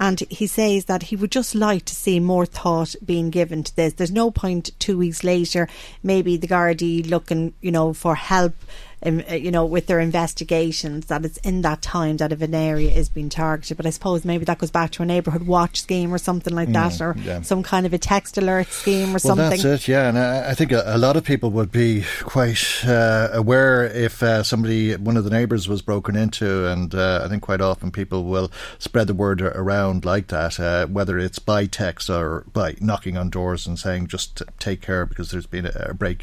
And he says that he would just like to see more thought being given to this. There's no point 2 weeks later, maybe the Gardaí looking, you know, for help, you know, with their investigations, that it's in that time that if an area is being targeted. But I suppose maybe that goes back to a neighbourhood watch scheme or something like that, or some kind of a text alert scheme or something. That's it, yeah. And I think a lot of people would be quite aware if one of the neighbours was broken into, and I think quite often people will spread the word around like that, whether it's by text or by knocking on doors and saying just take care because there's been a break.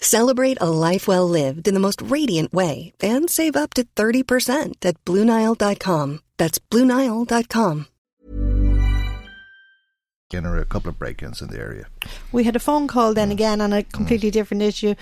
Celebrate a life well lived in the most radiant way and save up to 30% at BlueNile.com. That's BlueNile.com. Or a couple of break-ins in the area. We had a phone call then again on a completely different issue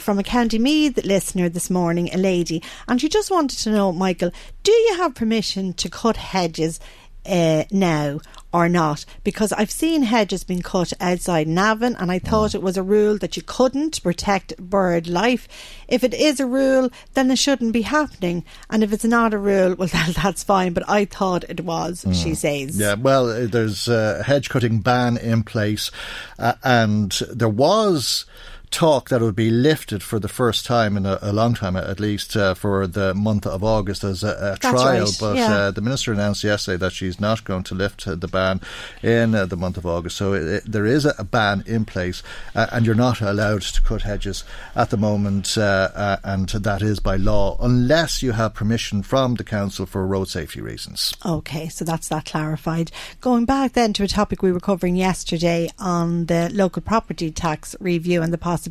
from a County Meath listener this morning, a lady, and she just wanted to know, Michael, do you have permission to cut hedges now or not? Because I've seen hedges being cut outside Navan, and I thought it was a rule that you couldn't, to protect bird life. If it is a rule, then it shouldn't be happening, and if it's not a rule, well, that's fine, but I thought it was, she says. Yeah, well, there's a hedge cutting ban in place, and there was talk that would be lifted for the first time in a long time, at least for the month of August as a trial. Right. But the Minister announced yesterday that she's not going to lift the ban in the month of August. So there is a ban in place and you're not allowed to cut hedges at the moment and that is by law unless you have permission from the Council for road safety reasons. OK, so that's that clarified. Going back then to a topic we were covering yesterday on the local property tax review and the possibility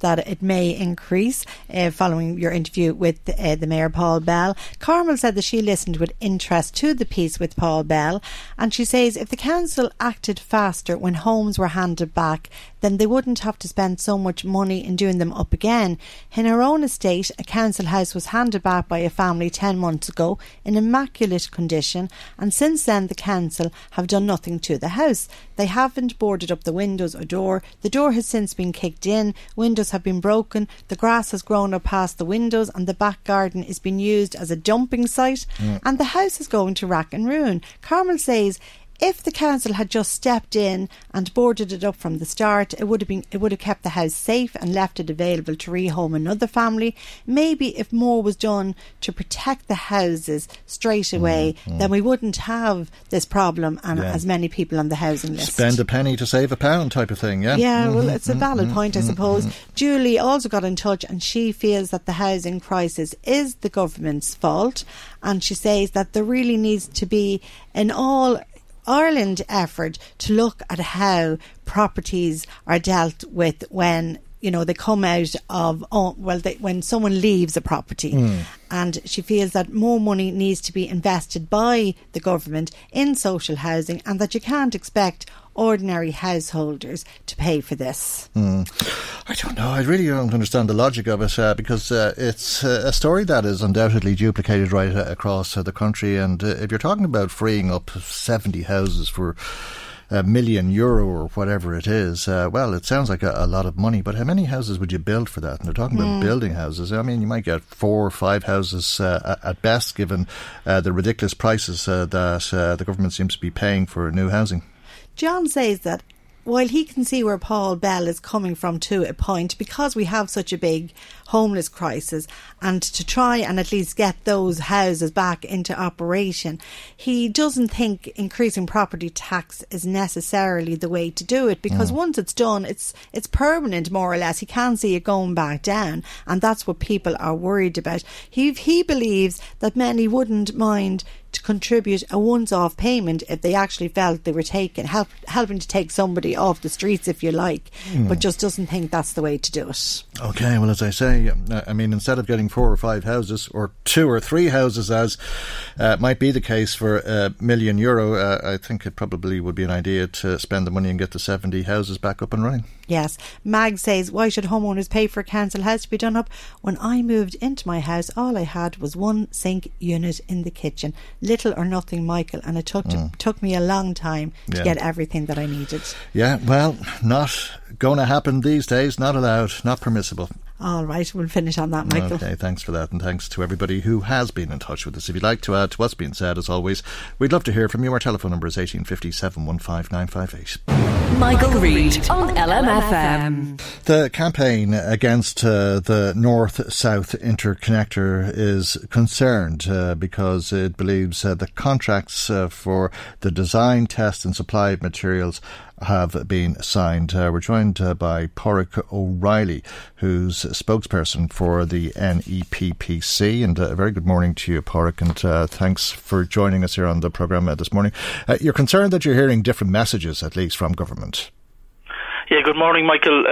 that it may increase following your interview with the Mayor Paul Bell. Carmel said that she listened with interest to the piece with Paul Bell and she says if the council acted faster when homes were handed back then they wouldn't have to spend so much money in doing them up again. In her own estate, a council house was handed back by a family 10 months ago in immaculate condition and since then the council have done nothing to the house. They haven't boarded up the windows or door. The door has since been kicked in, windows have been broken, the grass has grown up past the windows and the back garden is being used as a dumping site and the house is going to rack and ruin. Carmel says if the council had just stepped in and boarded it up from the start, it would have kept the house safe and left it available to rehome another family. Maybe if more was done to protect the houses straight away, then we wouldn't have this problem and as many people on the housing list. Spend a penny to save a pound type of thing, yeah? Yeah, well, it's a valid point, I suppose. Julie also got in touch and she feels that the housing crisis is the government's fault and she says that there really needs to be an all Ireland effort to look at how properties are dealt with when, you know, they come out of, when someone leaves a property. And she feels that more money needs to be invested by the government in social housing and that you can't expect ordinary householders to pay for this. I don't know. I really don't understand the logic of it because it's a story that is undoubtedly duplicated right across the country. And if you're talking about freeing up 70 houses for €1 million or whatever it is, well, it sounds like a lot of money, but how many houses would you build for that? And they're talking about building houses. I mean, you might get 4 or 5 houses at best, given the ridiculous prices that the government seems to be paying for new housing. John says that while he can see where Paul Bell is coming from to a point, because we have such a big homeless crisis, and to try and at least get those houses back into operation, he doesn't think increasing property tax is necessarily the way to do it, because once it's done, it's permanent, more or less. He can't see it going back down, and that's what people are worried about. He believes that many wouldn't mind to contribute a once-off payment if they actually felt they were helping to take somebody off the streets, if you like, but just doesn't think that's the way to do it. OK, well, as I say, I mean, instead of getting 4 or 5 houses, or 2 or 3 houses, as might be the case for €1 million, I think it probably would be an idea to spend the money and get the 70 houses back up and running. Yes. Mag says, why should homeowners pay for a council house to be done up? When I moved into my house, all I had was one sink unit in the kitchen. Little or nothing, Michael, and it took me a long time to get everything that I needed. Yeah, well, not going to happen these days. Not allowed, not permissible. All right, we'll finish on that, Michael. Okay, thanks for that, and thanks to everybody who has been in touch with us. If you'd like to add to what's been said, as always, we'd love to hear from you. Our telephone number is 1850 715 958. Michael Reed on LMFM. The campaign against the North-South interconnector is concerned because it believes the contracts for the design, test and supply of materials have been signed. We're joined by Pádraig O'Reilly, who's spokesperson for the NEPPC. And a very good morning to you, Pádraig, and thanks for joining us here on the programme this morning. You're concerned that you're hearing different messages, at least, from government. Yeah, good morning, Michael.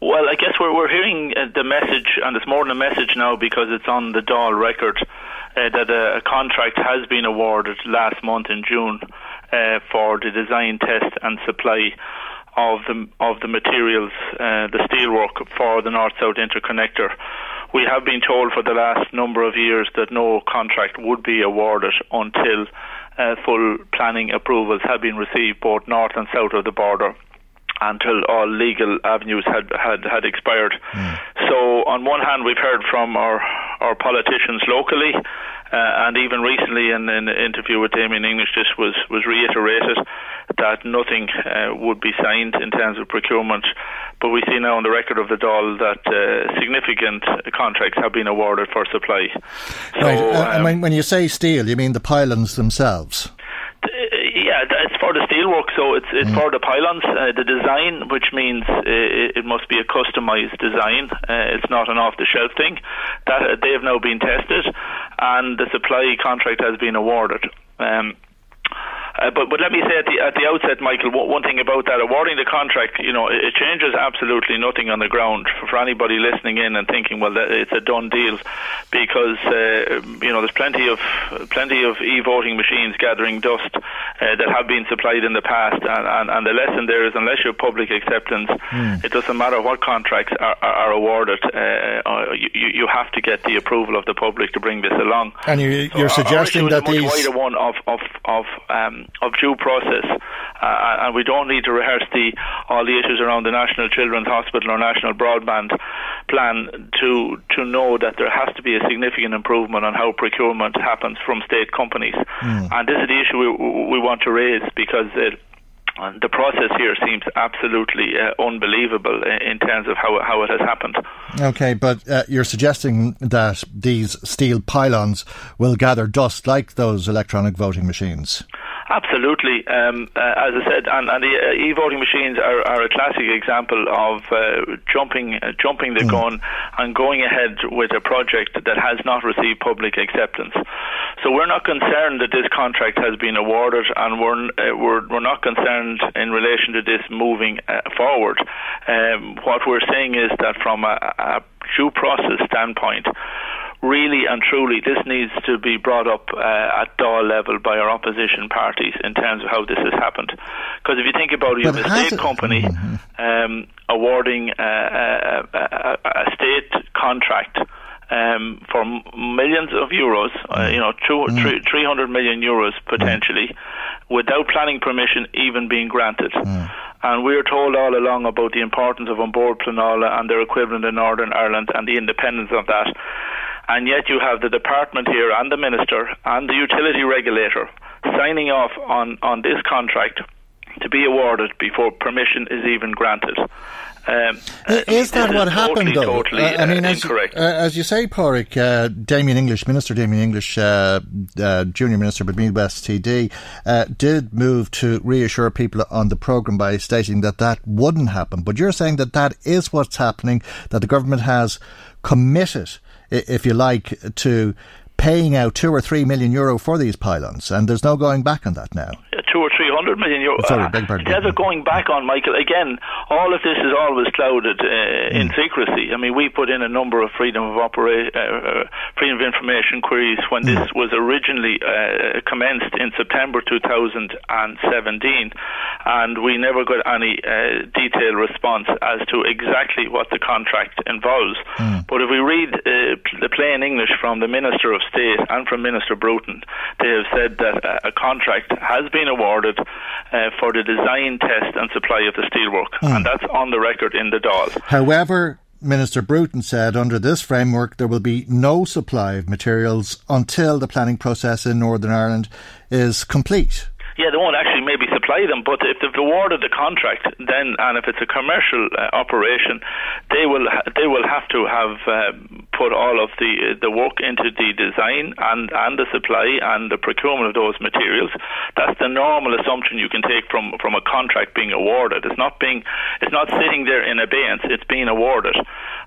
Well, I guess we're hearing the message, and it's more than a message now because it's on the Dáil record, that a contract has been awarded last month in June for the design, test and supply of the materials, the steelwork for the North-South interconnector. We have been told for the last number of years that no contract would be awarded until full planning approvals had been received both north and south of the border, until all legal avenues had expired. So on one hand, we've heard from our politicians locally And even recently in an interview with Damien English, this was reiterated that nothing would be signed in terms of procurement. But we see now on the record of the Dáil that significant contracts have been awarded for supply. So, right. When you say steel, you mean the pylons themselves? Yeah, it's for the steelwork, so it's for the pylons. The design, which means it must be a customised design. It's not an off-the-shelf thing. That they have now been tested, and the supply contract has been awarded. But let me say at the outset, Michael, one thing about that awarding the contract, you know, it changes absolutely nothing on the ground for anybody listening in and thinking, well, it's a done deal, because you know, there's plenty of e-voting machines gathering dust that have been supplied in the past, and the lesson there is, unless you have public acceptance, it doesn't matter what contracts are awarded, you have to get the approval of the public to bring this along. And you're suggesting that these wider one of due process, and we don't need to rehearse all the issues around the National Children's Hospital or National Broadband Plan to know that there has to be a significant improvement on how procurement happens from state companies. And this is the issue we want to raise, because the process here seems absolutely unbelievable in terms of how it has happened. OK, but you're suggesting that these steel pylons will gather dust like those electronic voting machines? Absolutely. As I said, and the e-voting machines are a classic example of jumping the gun and going ahead with a project that has not received public acceptance. So we're not concerned that this contract has been awarded, and we're not concerned in relation to this moving forward. What we're saying is that from a due process standpoint, really and truly, this needs to be brought up at Dáil level by our opposition parties in terms of how this has happened. Because if you think about it, you have a state company awarding a state contract for millions of euros, you know, 300 million euros potentially, without planning permission even being granted. And we are told all along about the importance of onboard Pleanála and their equivalent in Northern Ireland and the independence of that. And yet you have the department here and the minister and the utility regulator signing off on this contract to be awarded before permission is even granted. Is that what happened, though? Totally, I mean, as you say, Pádraig, Minister Damien English, Junior Minister for Midwest TD, did move to reassure people on the programme by stating that wouldn't happen. But you're saying that is what's happening, that the government has committed, if you like, to paying out 2 or 3 million euro for these pylons, and there's no going back on that now. 2 or 300 million euro. Sorry, beg pardon. Instead of going back on, Michael, again, all of this is always clouded in secrecy. I mean, we put in a number of freedom of information queries when this was originally commenced in September 2017, and we never got any detailed response as to exactly what the contract involves. But if we read the plain English from the Minister of State and from Minister Bruton, they have said that a contract has been awarded for the design, test and supply of the steelwork, and that's on the record in the Dáil. However, Minister Bruton said under this framework there will be no supply of materials until the planning process in Northern Ireland is complete. Yeah, they won't actually maybe supply them, but if they've awarded the contract, then, and if it's a commercial operation, they will have to have put all of the work into the design and the supply and the procurement of those materials. That's the normal assumption you can take from a contract being awarded. It's not sitting there in abeyance. It's being awarded,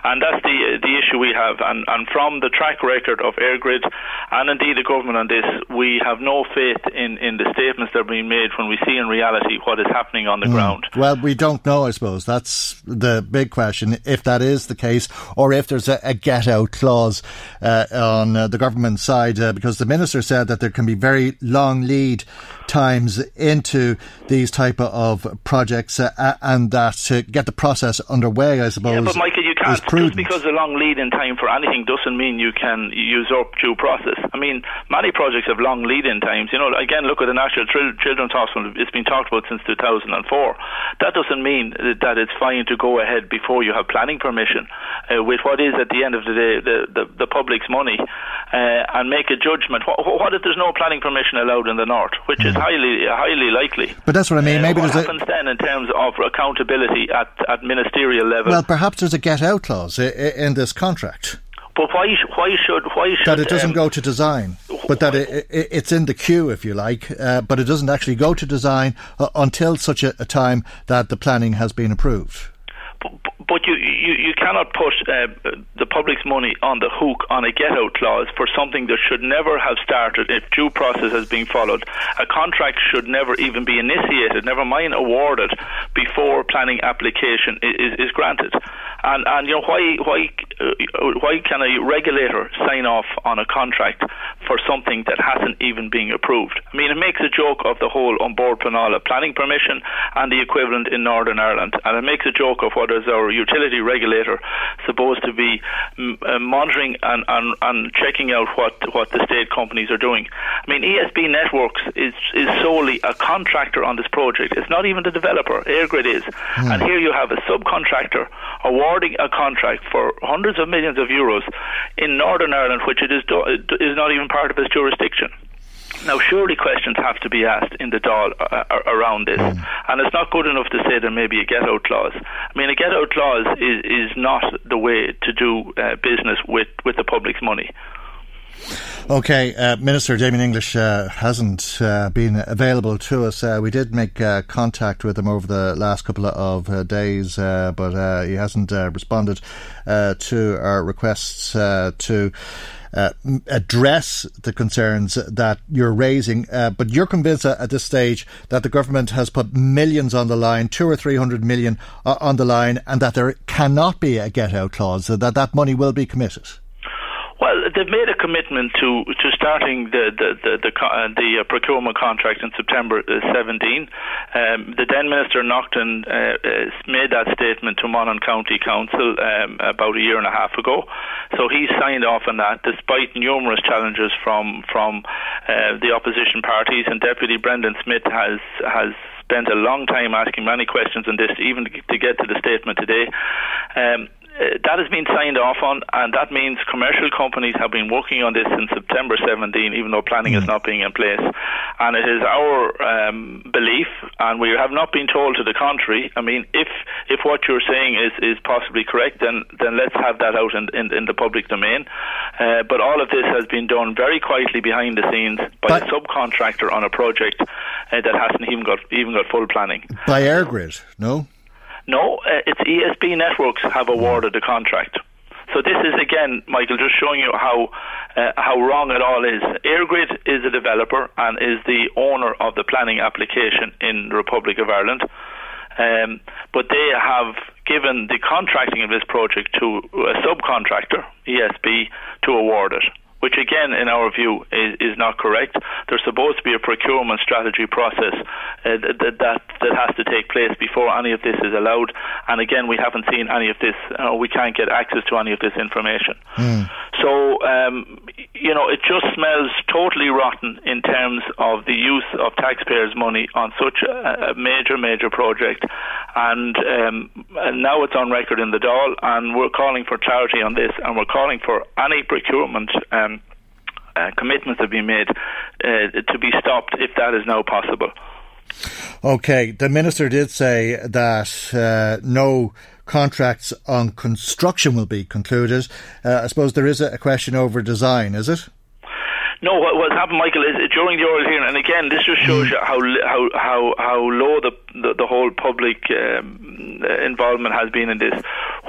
and that's the issue we have. And from the track record of Air Grid and indeed the government on this, we have no faith in the statements that are being made when we see in reality what is happening on the ground. Well, we don't know, I suppose. That's the big question, if that is the case, or if there's a get-out clause on the government side, because the Minister said that there can be very long lead times into these type of projects, and that to get the process underway, I suppose. Yeah, but Michael, you can't. Just because a long lead in time for anything doesn't mean you can usurp due process. I mean, many projects have long lead in times. You know, again, look at the National Children's Hospital. It's been talked about since 2004. That doesn't mean that it's fine to go ahead before you have planning permission with what is, at the end of the day, the public's money. and make a judgment. What if there's no planning permission allowed in the north, which is highly likely? But that's what I mean. Maybe what happens then in terms of accountability at ministerial level? Well, perhaps there's a get-out clause in this contract. But why should that it doesn't go to design, but that it's in the queue, if you like, but it doesn't actually go to design until such a time that the planning has been approved. But you cannot put the public's money on the hook on a get-out clause for something that should never have started if due process has been followed. A contract should never even be initiated, never mind awarded, before planning application is granted. And you know, why can a regulator sign off on a contract for something that hasn't even been approved? I mean, it makes a joke of the whole on board Pleanála planning permission and the equivalent in Northern Ireland, and it makes a joke of what is our utility regulator supposed to be monitoring and checking out what the state companies are doing. I mean, ESB Networks is solely a contractor on this project. It's not even the developer. Airgrid is. And here you have a subcontractor awarding a contract for hundreds of millions of euros in Northern Ireland, which it is not even part of its jurisdiction. Now, surely questions have to be asked in the Dáil around this, and it's not good enough to say there may be a get-out clause. I mean, a get-out clause is not the way to do business with the public's money. OK, Minister Damien English hasn't been available to us. We did make contact with him over the last couple of days, but he hasn't responded to our requests to address the concerns that you're raising. But you're convinced at this stage that the government has put millions on the line, 200 or 300 million on the line, and that there cannot be a get-out clause, that money will be committed. Well, they've made a commitment to starting the procurement contract in September 17. The then Minister Nocton made that statement to Monaghan County Council about a year and a half ago. So he signed off on that, despite numerous challenges from the opposition parties. And Deputy Brendan Smith has spent a long time asking many questions on this, even to get to the statement today. That has been signed off on, and that means commercial companies have been working on this since September 17, even though planning is not being in place. And it is our belief, and we have not been told to the contrary. I mean, if what you're saying is possibly correct, then let's have that out in the public domain. But all of this has been done very quietly behind the scenes by a subcontractor on a project that hasn't even got full planning. By Airgrid, no? No, it's ESB Networks have awarded the contract. So this is, again, Michael, just showing you how wrong it all is. Airgrid is a developer and is the owner of the planning application in the Republic of Ireland. But they have given the contracting of this project to a subcontractor, ESB, to award it, which again, in our view, is not correct. There's supposed to be a procurement strategy process that has to take place before any of this is allowed. And again, we haven't seen any of this. We can't get access to any of this information. So, you know, it just smells totally rotten in terms of the use of taxpayers' money on such a major project. And now it's on record in the Dáil, and we're calling for clarity on this, and we're calling for any procurement commitments have been made to be stopped if that is now possible. OK, the Minister did say that no contracts on construction will be concluded. I suppose there is a question over design, is it? No, what's happened, Michael, is during the oral hearing, and again, this just shows you how low the whole public involvement has been in this.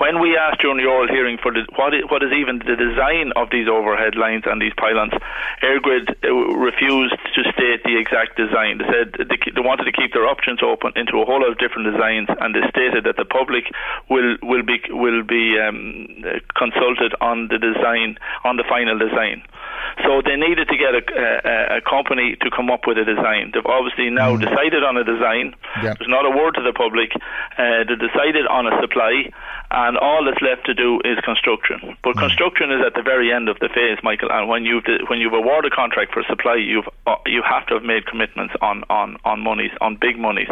When we asked during the oral hearing for what is even the design of these overhead lines and these pylons, Airgrid refused to state the exact design. They said they wanted to keep their options open into a whole lot of different designs, and they stated that the public will be consulted on the design, on the final design. So they needed to get a company to come up with a design. They've obviously now decided on a design. Yep. There's not a word to the public. They decided on a supply, and all that's left to do is construction. But construction is at the very end of the phase, Michael. And when you've awarded a contract for supply, you have to have made commitments on monies, on big monies,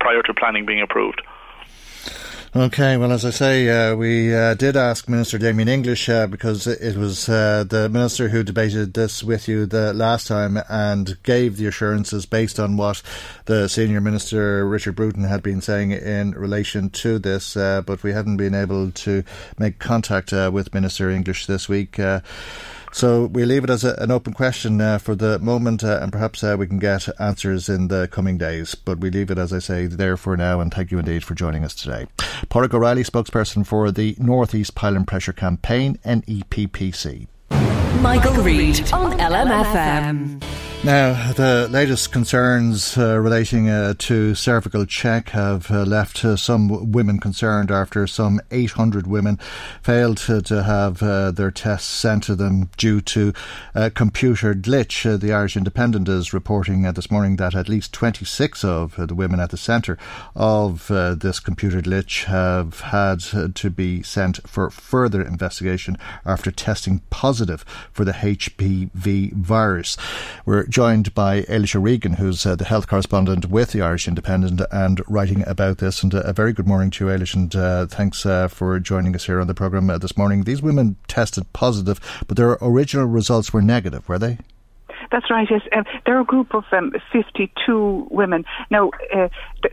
prior to planning being approved. OK, well, as I say, we did ask Minister Damien English because it was the Minister who debated this with you the last time and gave the assurances based on what the Senior Minister Richard Bruton had been saying in relation to this, but we hadn't been able to make contact with Minister English this week. So we leave it as an open question for the moment and perhaps we can get answers in the coming days. But we leave it, as I say, there for now, and thank you indeed for joining us today. Pádraig O'Reilly, spokesperson for the North East Pylon Pressure Campaign, NEPPC. Michael Reed on LMFM. Now, the latest concerns relating to cervical check have left some women concerned after some 800 women failed to have their tests sent to them due to a computer glitch. The Irish Independent is reporting this morning that at least 26 of the women at the centre of this computer glitch have had to be sent for further investigation after testing positive for the HPV virus. We're joined by Eilish O'Regan, who's the health correspondent with the Irish Independent and writing about this. And a very good morning to you, Eilish, and thanks for joining us here on the programme this morning. These women tested positive, but their original results were negative, were they? That's right, yes. They're a group of 52 women. Now,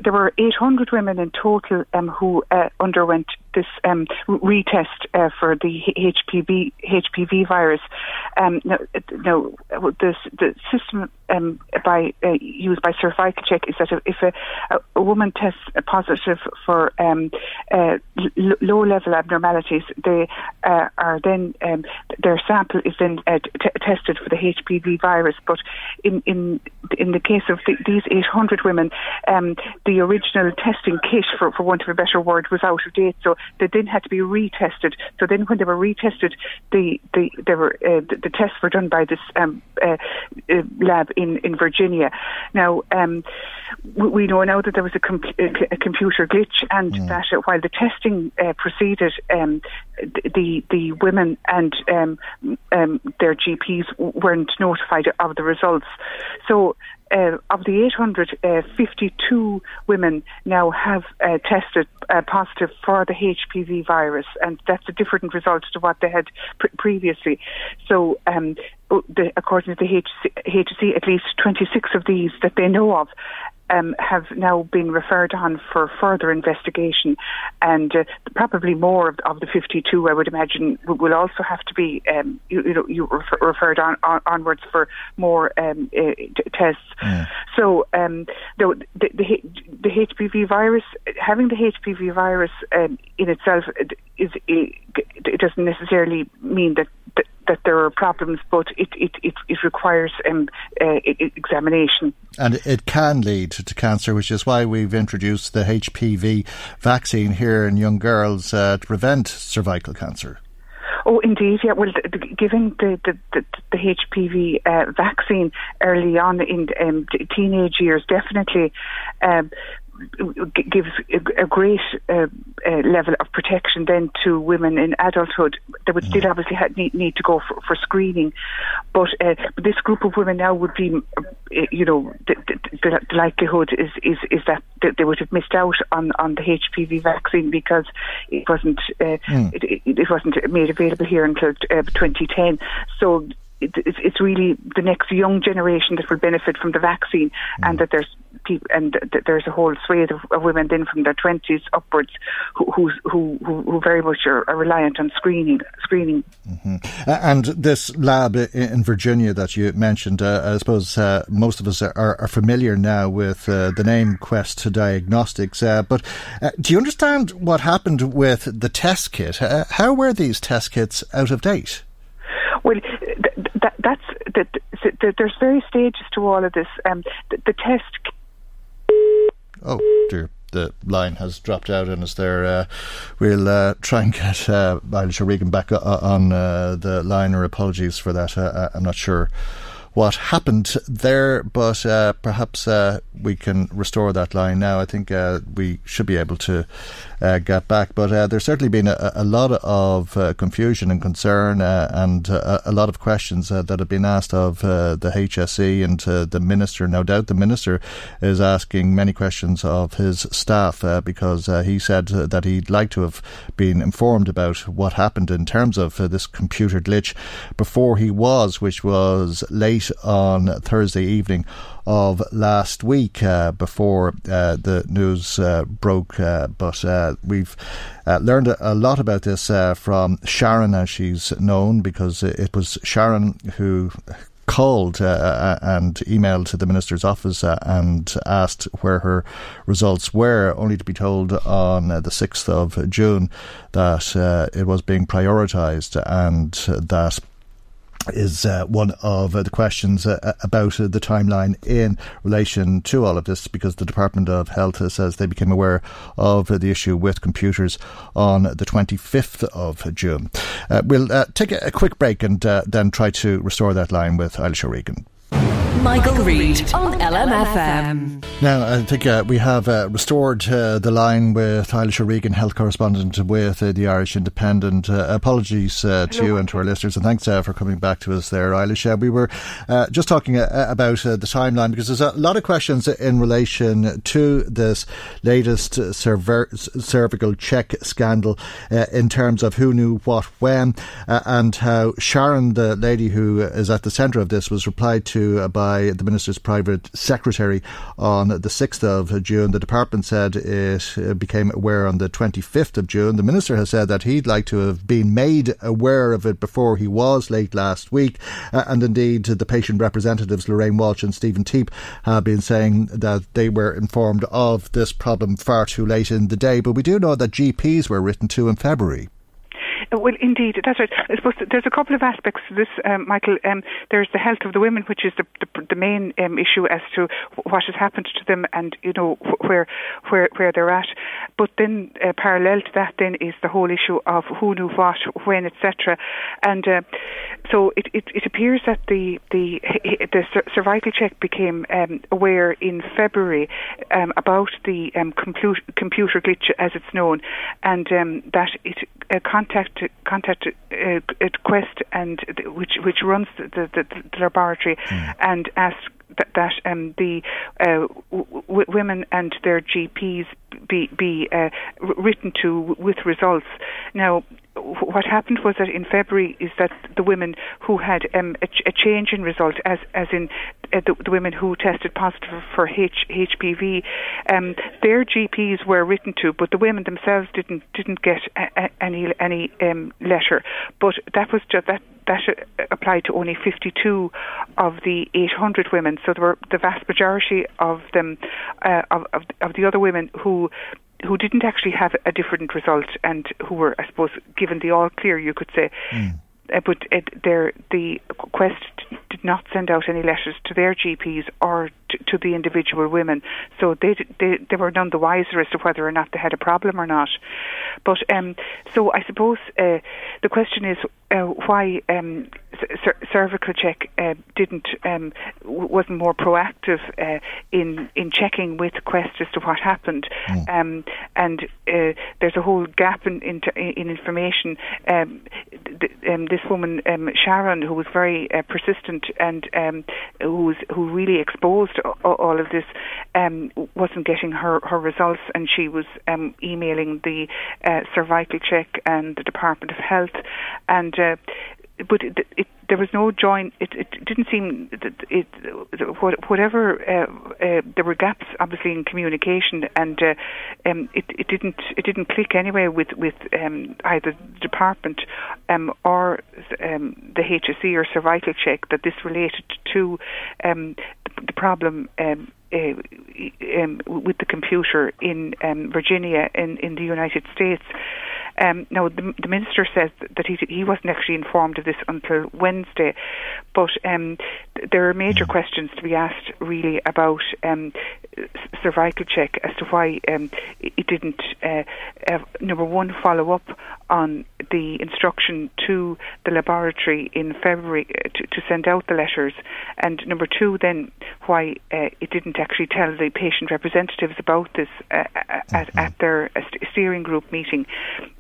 there were 800 women in total who underwent this retest for the HPV virus. Now, the system used by cervical check is that if a woman tests positive for low-level abnormalities, they are then their sample is then tested for the HPV virus. But in the case of these 800 women, the original testing kit, for want of a better word, was out of date, so they then had to be retested. So then, when they were retested, the tests were done by this lab in Virginia. Now, we know now that there was a computer glitch, and that while the testing proceeded, the women and their GPs weren't notified of the results. So, of the 852 women now have tested positive for the HPV virus, and that's a different result to what they had previously. So, according to the HC, at least 26 of these that they know of have now been referred on for further investigation, and probably more of the 52, I would imagine, will also have to be referred onwards for more tests. Yeah. So the HPV virus, having the HPV virus in itself, it doesn't necessarily mean that there are problems, but it requires examination. And it can lead to cancer, which is why we've introduced the HPV vaccine here in young girls to prevent cervical cancer. Oh, indeed, yeah. Well, giving the HPV vaccine early on in teenage years definitely gives a great level of protection then to women in adulthood. They would still obviously need to go for screening, but this group of women now would be, the likelihood is that they would have missed out on the HPV vaccine because it wasn't it wasn't made available here until 2010. So it's really the next young generation that will benefit from the vaccine, and that there's a whole swathe of women then from their 20s upwards who very much are reliant on screening. Mm-hmm. And this lab in Virginia that you mentioned, I suppose most of us are familiar now with the name Quest Diagnostics, but do you understand what happened with the test kit? How were these test kits out of date? Well, there's various stages to all of this. The test. Oh dear, the line has dropped out on us there. We'll try and get Eilish O'Regan back on the line, or apologies for that. I'm not sure what happened there, but perhaps we can restore that line now. I think we should be able to get back. But there's certainly been a lot of confusion and concern and a lot of questions that have been asked of the HSE and the Minister. No doubt the Minister is asking many questions of his staff because he said that he'd like to have been informed about what happened in terms of this computer glitch before he was, which was late on Thursday evening of last week before the news broke. But we've learned a lot about this from Sharon, as she's known, because it was Sharon who called and emailed to the Minister's office and asked where her results were, only to be told on the 6th of June that it was being prioritised, and that is one of the questions about the timeline in relation to all of this, because the Department of Health says they became aware of the issue with computers on the 25th of June. We'll take a quick break and then try to restore that line with Eilish O'Regan. Michael Reed on LMFM. Now, I think we have restored the line with Eilish O'Regan, health correspondent with the Irish Independent. Apologies to you and to our listeners, and thanks for coming back to us there, Eilish. We were just talking about the timeline, because there's a lot of questions in relation to this latest cervical check scandal in terms of who knew what when, and how Sharon, the lady who is at the centre of this, was replied to by the Minister's private secretary on the 6th of June. The department said it became aware on the 25th of June. The Minister has said that he'd like to have been made aware of it before he was late last week. And indeed, the patient representatives, Lorraine Walsh and Stephen Teep, have been saying that they were informed of this problem far too late in the day. But we do know that GPs were written to in February. Well, indeed, that's right. I suppose there's a couple of aspects to this, Michael. There's the health of the women, which is the main issue as to what has happened to them and, you know, where they're at. But then parallel to that then is the whole issue of who knew what, when, etc. And so it appears that the cervical check became aware in February about the computer glitch, as it's known, and that it contacted at Quest, and which runs the laboratory, and asked that the women and their GPs be written to with results. Now, what happened was that in February is that the women who had a change in result, as in the women who tested positive for HPV, their GPs were written to, but the women themselves didn't get any letter. But that was just that applied to only 52 of the 800 women. So there were the vast majority of them of the other women who didn't actually have a different result and who were, I suppose, given the all clear, you could say. But the Quest did not send out any letters to their GPs or to the individual women, so they were none the wiser as to whether or not they had a problem or not. But so I suppose the question is why cervical check wasn't more proactive in checking with Quest as to what happened. And there's a whole gap in information. This woman Sharon, who was very persistent and who really exposed all of this, wasn't getting her results, and she was emailing the cervical check and the Department of Health, and but there was no join. It didn't seem that there were gaps obviously in communication, and it didn't click anyway with either the department or the HSE or cervical check that this related to the problem with the computer in Virginia in the United States. Now, the Minister says that he wasn't actually informed of this until Wednesday, but there are major questions to be asked, really, about cervical check as to why it didn't, number one, follow up on the instruction to the laboratory in February to send out the letters, and number two, then, why it didn't actually tell the patient representatives about this at their steering group meeting.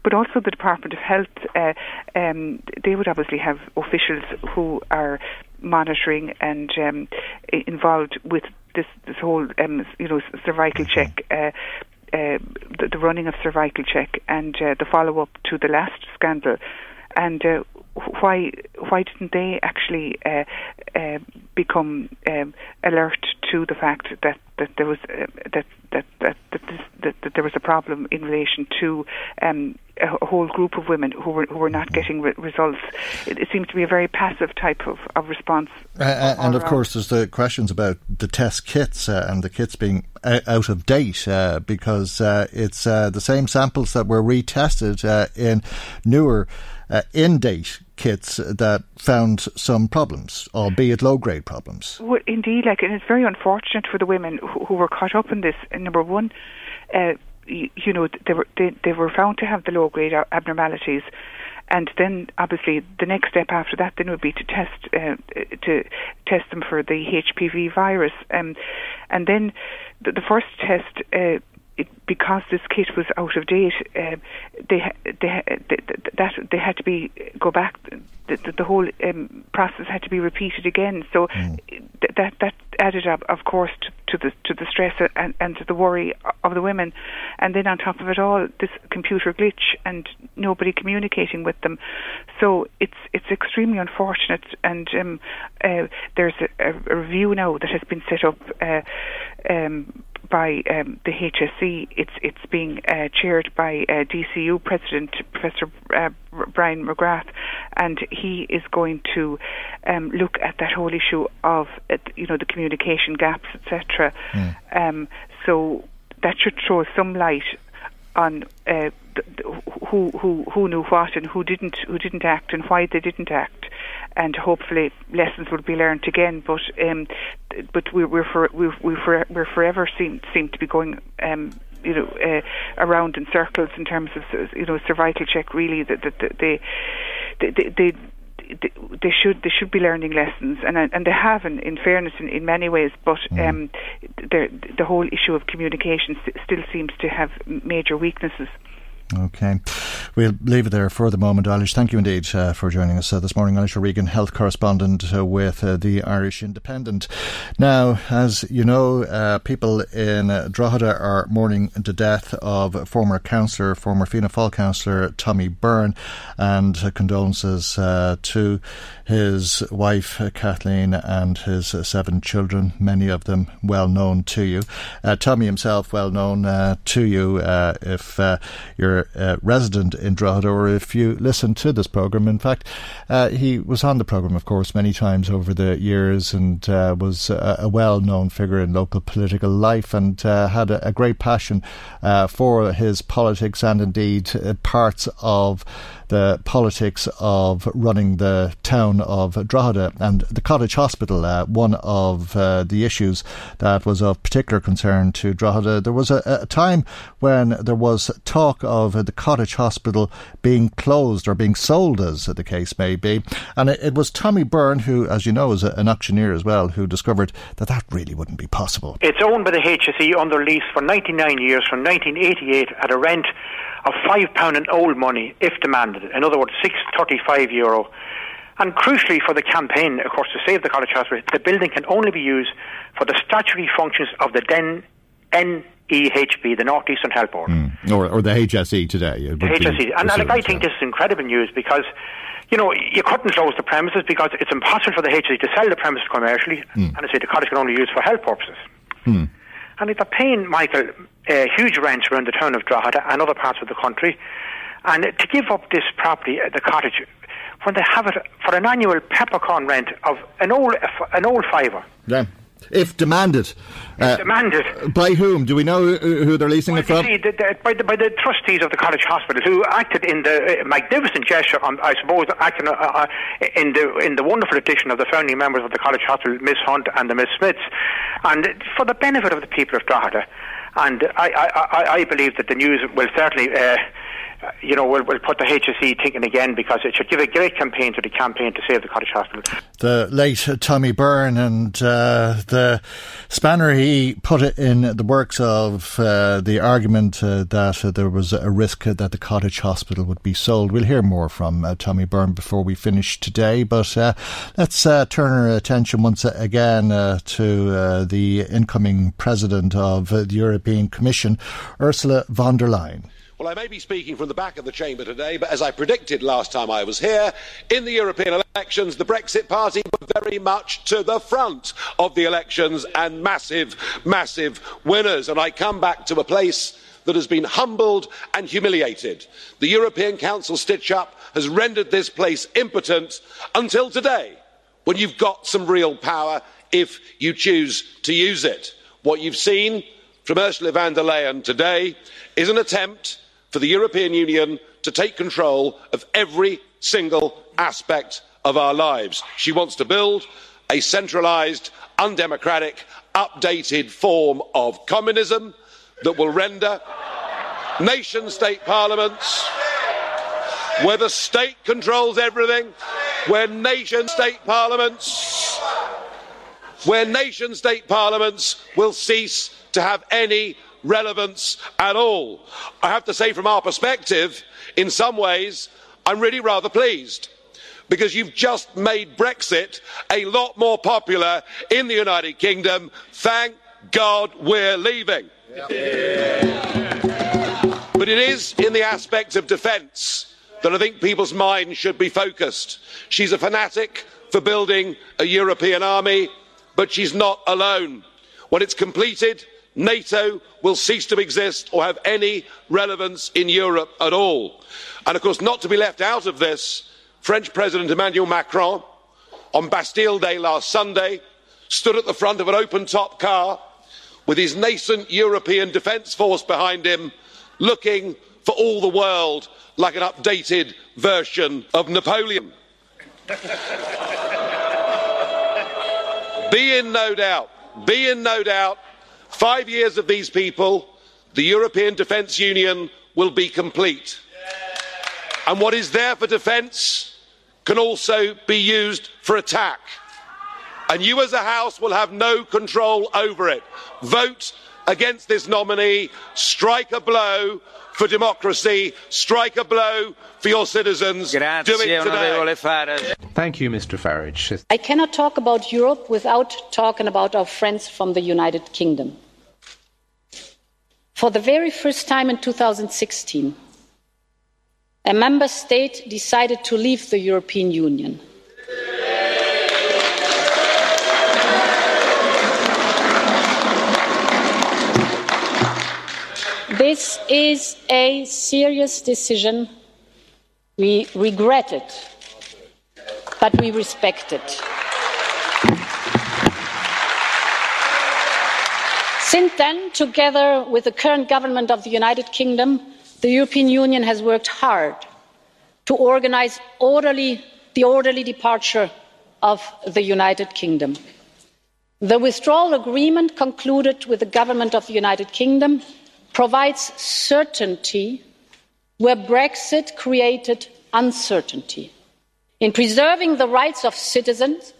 But also the Department of Health, they would obviously have officials who are monitoring and involved with this whole, cervical check, the running of cervical check, and the follow-up to the last scandal. And why didn't they actually become alert to the fact that there was that there was a problem in relation to a whole group of women who were not getting results? It seems to be a very passive type of response. And of course, there's the questions about the test kits and the kits being out of date because it's the same samples that were retested in newer in-date kits that found some problems, albeit low-grade problems. Well, indeed, and it's very unfortunate for the women who were caught up in this. Number one, they were found to have the low-grade abnormalities, and then obviously the next step after that then would be to test them for the HPV virus, and then the first test. Because this kit was out of date, they had to go back. The whole process had to be repeated again. So that added up, of course, to the stress and to the worry of the women. And then on top of it all, this computer glitch and nobody communicating with them. So it's extremely unfortunate. And there's a review now that has been set up. By the HSE, it's being chaired by DCU President Professor Brian McGrath, and he is going to look at that whole issue of the communication gaps, etc. So that should throw some light on who knew what and who didn't act and why they didn't act, and hopefully lessons will be learned again. But we're forever seem to be going around in circles in terms of cervical check. Really, that they should be learning lessons, and they have, in fairness, in many ways. But the whole issue of communication still seems to have major weaknesses. Okay, we'll leave it there for the moment, Eilish. Thank you indeed for joining us this morning. Eilish O'Regan, health correspondent with the Irish Independent. Now, as you know, people in Drogheda are mourning the death of former Fianna Fáil councillor Tommy Byrne, and condolences to his wife Kathleen and his seven children, many of them well known to you. Tommy himself well known to you if you're resident in Drogheda, or if you listen to this programme. In fact, he was on the programme, of course, many times over the years, and was a well-known figure in local political life, and had a great passion for his politics, and indeed parts of the politics of running the town of Drogheda. And the Cottage Hospital, one of the issues that was of particular concern to Drogheda. There was a time when there was talk of the Cottage Hospital being closed or being sold, as the case may be. And it was Tommy Byrne, who, as you know, is an auctioneer as well, who discovered that really wouldn't be possible. It's owned by the HSE under lease for 99 years from 1988 at a rent of £5 in old money, if demanded. In other words, €6.35. And crucially for the campaign, of course, to save the Cottage Hospital, the building can only be used for the statutory functions of the then NEHB, the North Eastern Health Board. Or the HSE today. The HSE. And I think this is incredible news, because you couldn't close the premises because it's impossible for the HSE to sell the premises commercially, and as I say, the cottage can only be used for health purposes. And they're paying, Michael, huge rents around the town of Drogheda and other parts of the country. And to give up this property, the cottage, when they have it for an annual peppercorn rent of an old fiver. Yeah. If demanded. Demanded. By whom? Do we know who they're leasing it from? You see, by the trustees of the college hospitals, who acted in the magnificent gesture, I suppose, acting in the wonderful addition of the founding members of the college hospital, Miss Hunt and the Miss Smiths, and for the benefit of the people of Drogheda. And I believe that the news will certainly... we'll put the HSE thinking again, because it should give a great campaign to the campaign to save the College Hospital. The late Tommy Byrne, and the spanner he put it in the works of the argument that there was a risk that the Cottage Hospital would be sold. We'll hear more from Tommy Byrne before we finish today, but let's turn our attention once again to the incoming President of the European Commission, Ursula von der Leyen. Well, I may be speaking from the back of the chamber today, but as I predicted last time I was here, in the European elections, the Brexit Party were very much to the front of the elections and massive, massive winners. And I come back to a place that has been humbled and humiliated. The European Council stitch-up has rendered this place impotent until today, when you've got some real power if you choose to use it. What you've seen from Ursula von der Leyen today is an attempt for the European Union to take control of every single aspect of our lives. She wants to build a centralised, undemocratic, updated form of communism that will render nation-state parliaments, where the state controls everything, where nation-state parliaments will cease to have any relevance at all. I have to say, from our perspective, in some ways, I'm really rather pleased, because you've just made Brexit a lot more popular in the United Kingdom. Thank God we're leaving. Yeah. But it is in the aspects of defence that I think people's minds should be focused. She's a fanatic for building a European army, but she's not alone. When it's completed, NATO will cease to exist or have any relevance in Europe at all. And of course, not to be left out of this, French President Emmanuel Macron, on Bastille Day last Sunday, stood at the front of an open-top car with his nascent European Defence Force behind him, looking for all the world like an updated version of Napoleon. Be in no doubt, 5 years of these people, the European Defence Union will be complete. And what is there for defence can also be used for attack. And you as a House will have no control over it. Vote against this nominee. Strike a blow for democracy. Strike a blow for your citizens. Grazie, do it today. Thank you, Mr. Farage. I cannot talk about Europe without talking about our friends from the United Kingdom. For the very first time in 2016, a member state decided to leave the European Union. This is a serious decision. We regret it, but we respect it. Since then, together with the current government of the United Kingdom, the European Union has worked hard to organise the orderly departure of the United Kingdom. The withdrawal agreement concluded with the government of the United Kingdom provides certainty where Brexit created uncertainty, in preserving the rights of citizens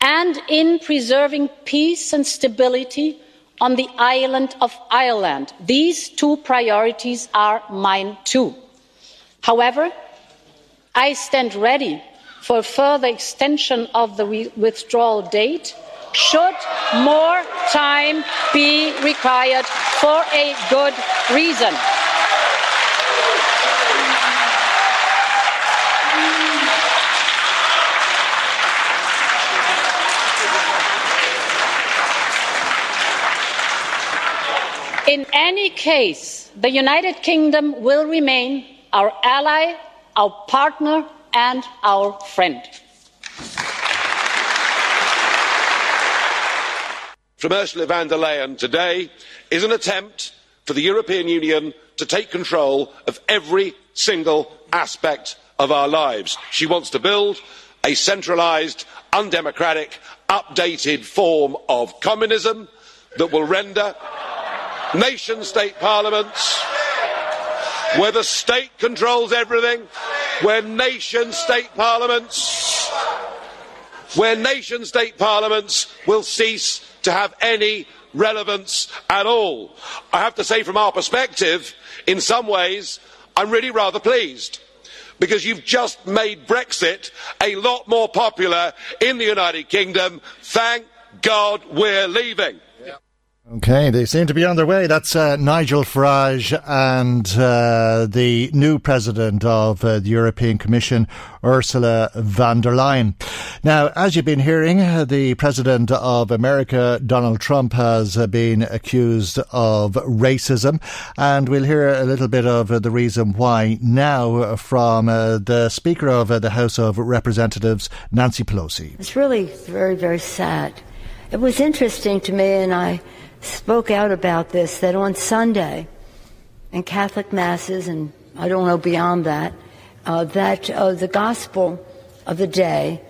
and in preserving peace and stability on the island of Ireland. These two priorities are mine too. However, I stand ready for a further extension of the withdrawal date should more time be required for a good reason. In any case, the United Kingdom will remain our ally, our partner, and our friend. from Ursula von der Leyen today is an attempt for the European Union to take control of every single aspect of our lives. She wants to build a centralised, undemocratic, updated form of communism that will render nation-state parliaments, where the state controls everything, where nation-state parliaments will cease to have any relevance at all. I have to say, from our perspective, in some ways, I'm really rather pleased, because you've just made Brexit a lot more popular in the United Kingdom. Thank God we're leaving. Okay, they seem to be on their way. That's Nigel Farage and the new president of the European Commission, Ursula von der Leyen. Now, as you've been hearing, the president of America, Donald Trump, has been accused of racism. And we'll hear a little bit of the reason why now from the Speaker of the House of Representatives, Nancy Pelosi. It's really very, very sad. It was interesting to me, and I spoke out about this, that on Sunday in Catholic masses, and I don't know beyond that, that the gospel of the day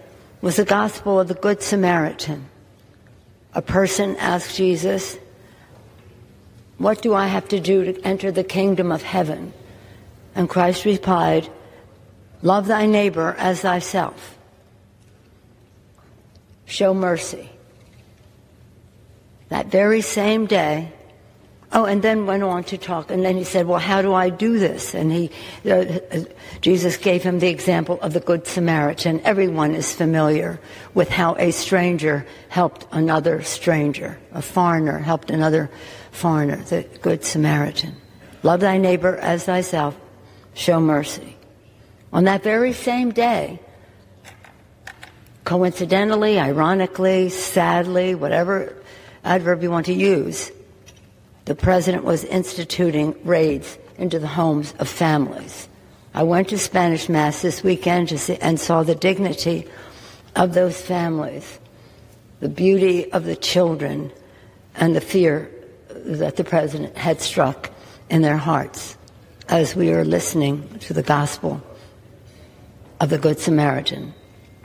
was the gospel of the Good Samaritan. A person asked Jesus, "What do I have to do to enter the kingdom of heaven?" And Christ replied, "Love thy neighbor as thyself. Show mercy." That very same day, and then went on to talk, and then he said, "Well, how do I do this?" And Jesus gave him the example of the Good Samaritan. Everyone is familiar with how a stranger helped another stranger, a foreigner helped another foreigner, the Good Samaritan. Love thy neighbor as thyself, show mercy. On that very same day, coincidentally, ironically, sadly, whatever adverb you want to use, the president was instituting raids into the homes of families. I went to Spanish Mass this weekend to see, and saw the dignity of those families, the beauty of the children, and the fear that the president had struck in their hearts as we are listening to the gospel of the Good Samaritan,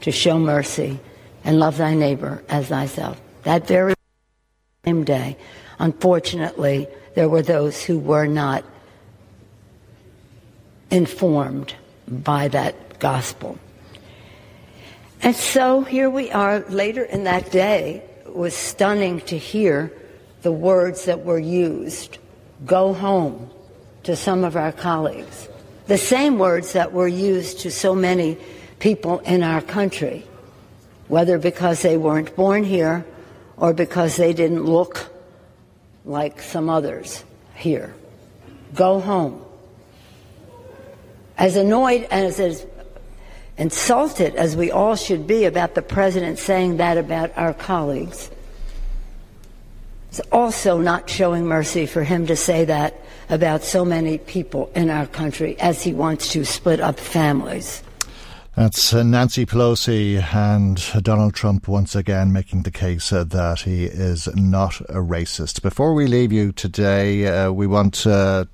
to show mercy and love thy neighbor as thyself. That very same day, unfortunately, there were those who were not informed by that gospel. And so here we are later in that day. It was stunning to hear the words that were used, "Go home," to some of our colleagues. The same words that were used to so many people in our country, whether because they weren't born here or because they didn't look like some others here. Go home. As annoyed and as insulted as we all should be about the president saying that about our colleagues, it's also not showing mercy for him to say that about so many people in our country as he wants to split up families. That's Nancy Pelosi and Donald Trump once again making the case that he is not a racist. Before we leave you today, we want to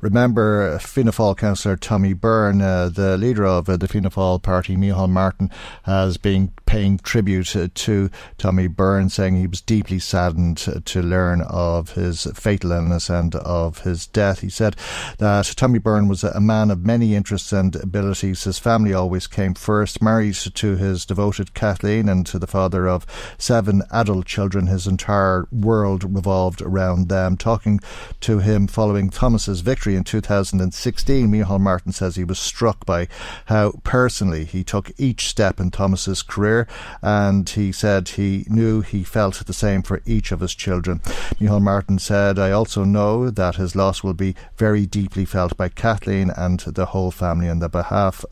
remember Fianna Fáil councillor Tommy Byrne. The leader of the Fianna Fáil party, Micheál Martin, has been paying tribute to Tommy Byrne, saying he was deeply saddened to learn of his fatal illness and of his death. He said that Tommy Byrne was a man of many interests and abilities. His family always came first. Married to his devoted Kathleen and to the father of 7 adult children, his entire world revolved around them. Talking to him following Thomas's victory in 2016, Micheál Martin says he was struck by how personally he took each step in Thomas's career, and he said he knew he felt the same for each of his children. Micheál Martin said, "I also know that his loss will be very deeply felt by Kathleen and the whole family." On behalf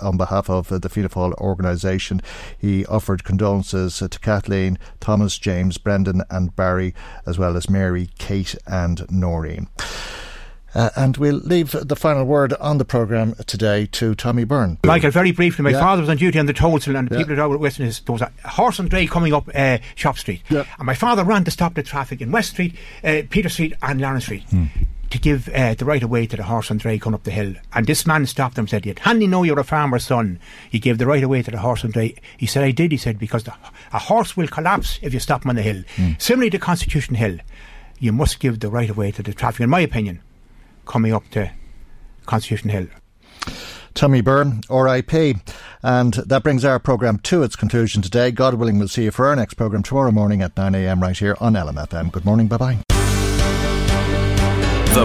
of the Fianna Fáil organisation, he offered condolences to Kathleen, Thomas, James, Brendan and Barry, as well as Mary, Kate and Noreen. And we'll leave the final word on the programme today to Tommy Byrne. Michael, very briefly, my father was on duty on the toadstool, and the people at Western, there was a horse and dray coming up Shop Street. Yeah. And my father ran to stop the traffic in West Street, Peter Street and Lawrence Street to give the right of way to the horse and dray coming up the hill. And this man stopped him and said, "You'd handy know you're a farmer's son. You gave the right of way to the horse and dray." He said, "I did," he said, "because a horse will collapse if you stop him on the hill." Similarly to Constitution Hill, you must give the right of way to the traffic, in my opinion, coming up to Constitution Hill. Tommy Byrne, RIP. And that brings our programme to its conclusion today. God willing, we'll see you for our next programme tomorrow morning at 9am right here on LMFM. Good morning, bye-bye. The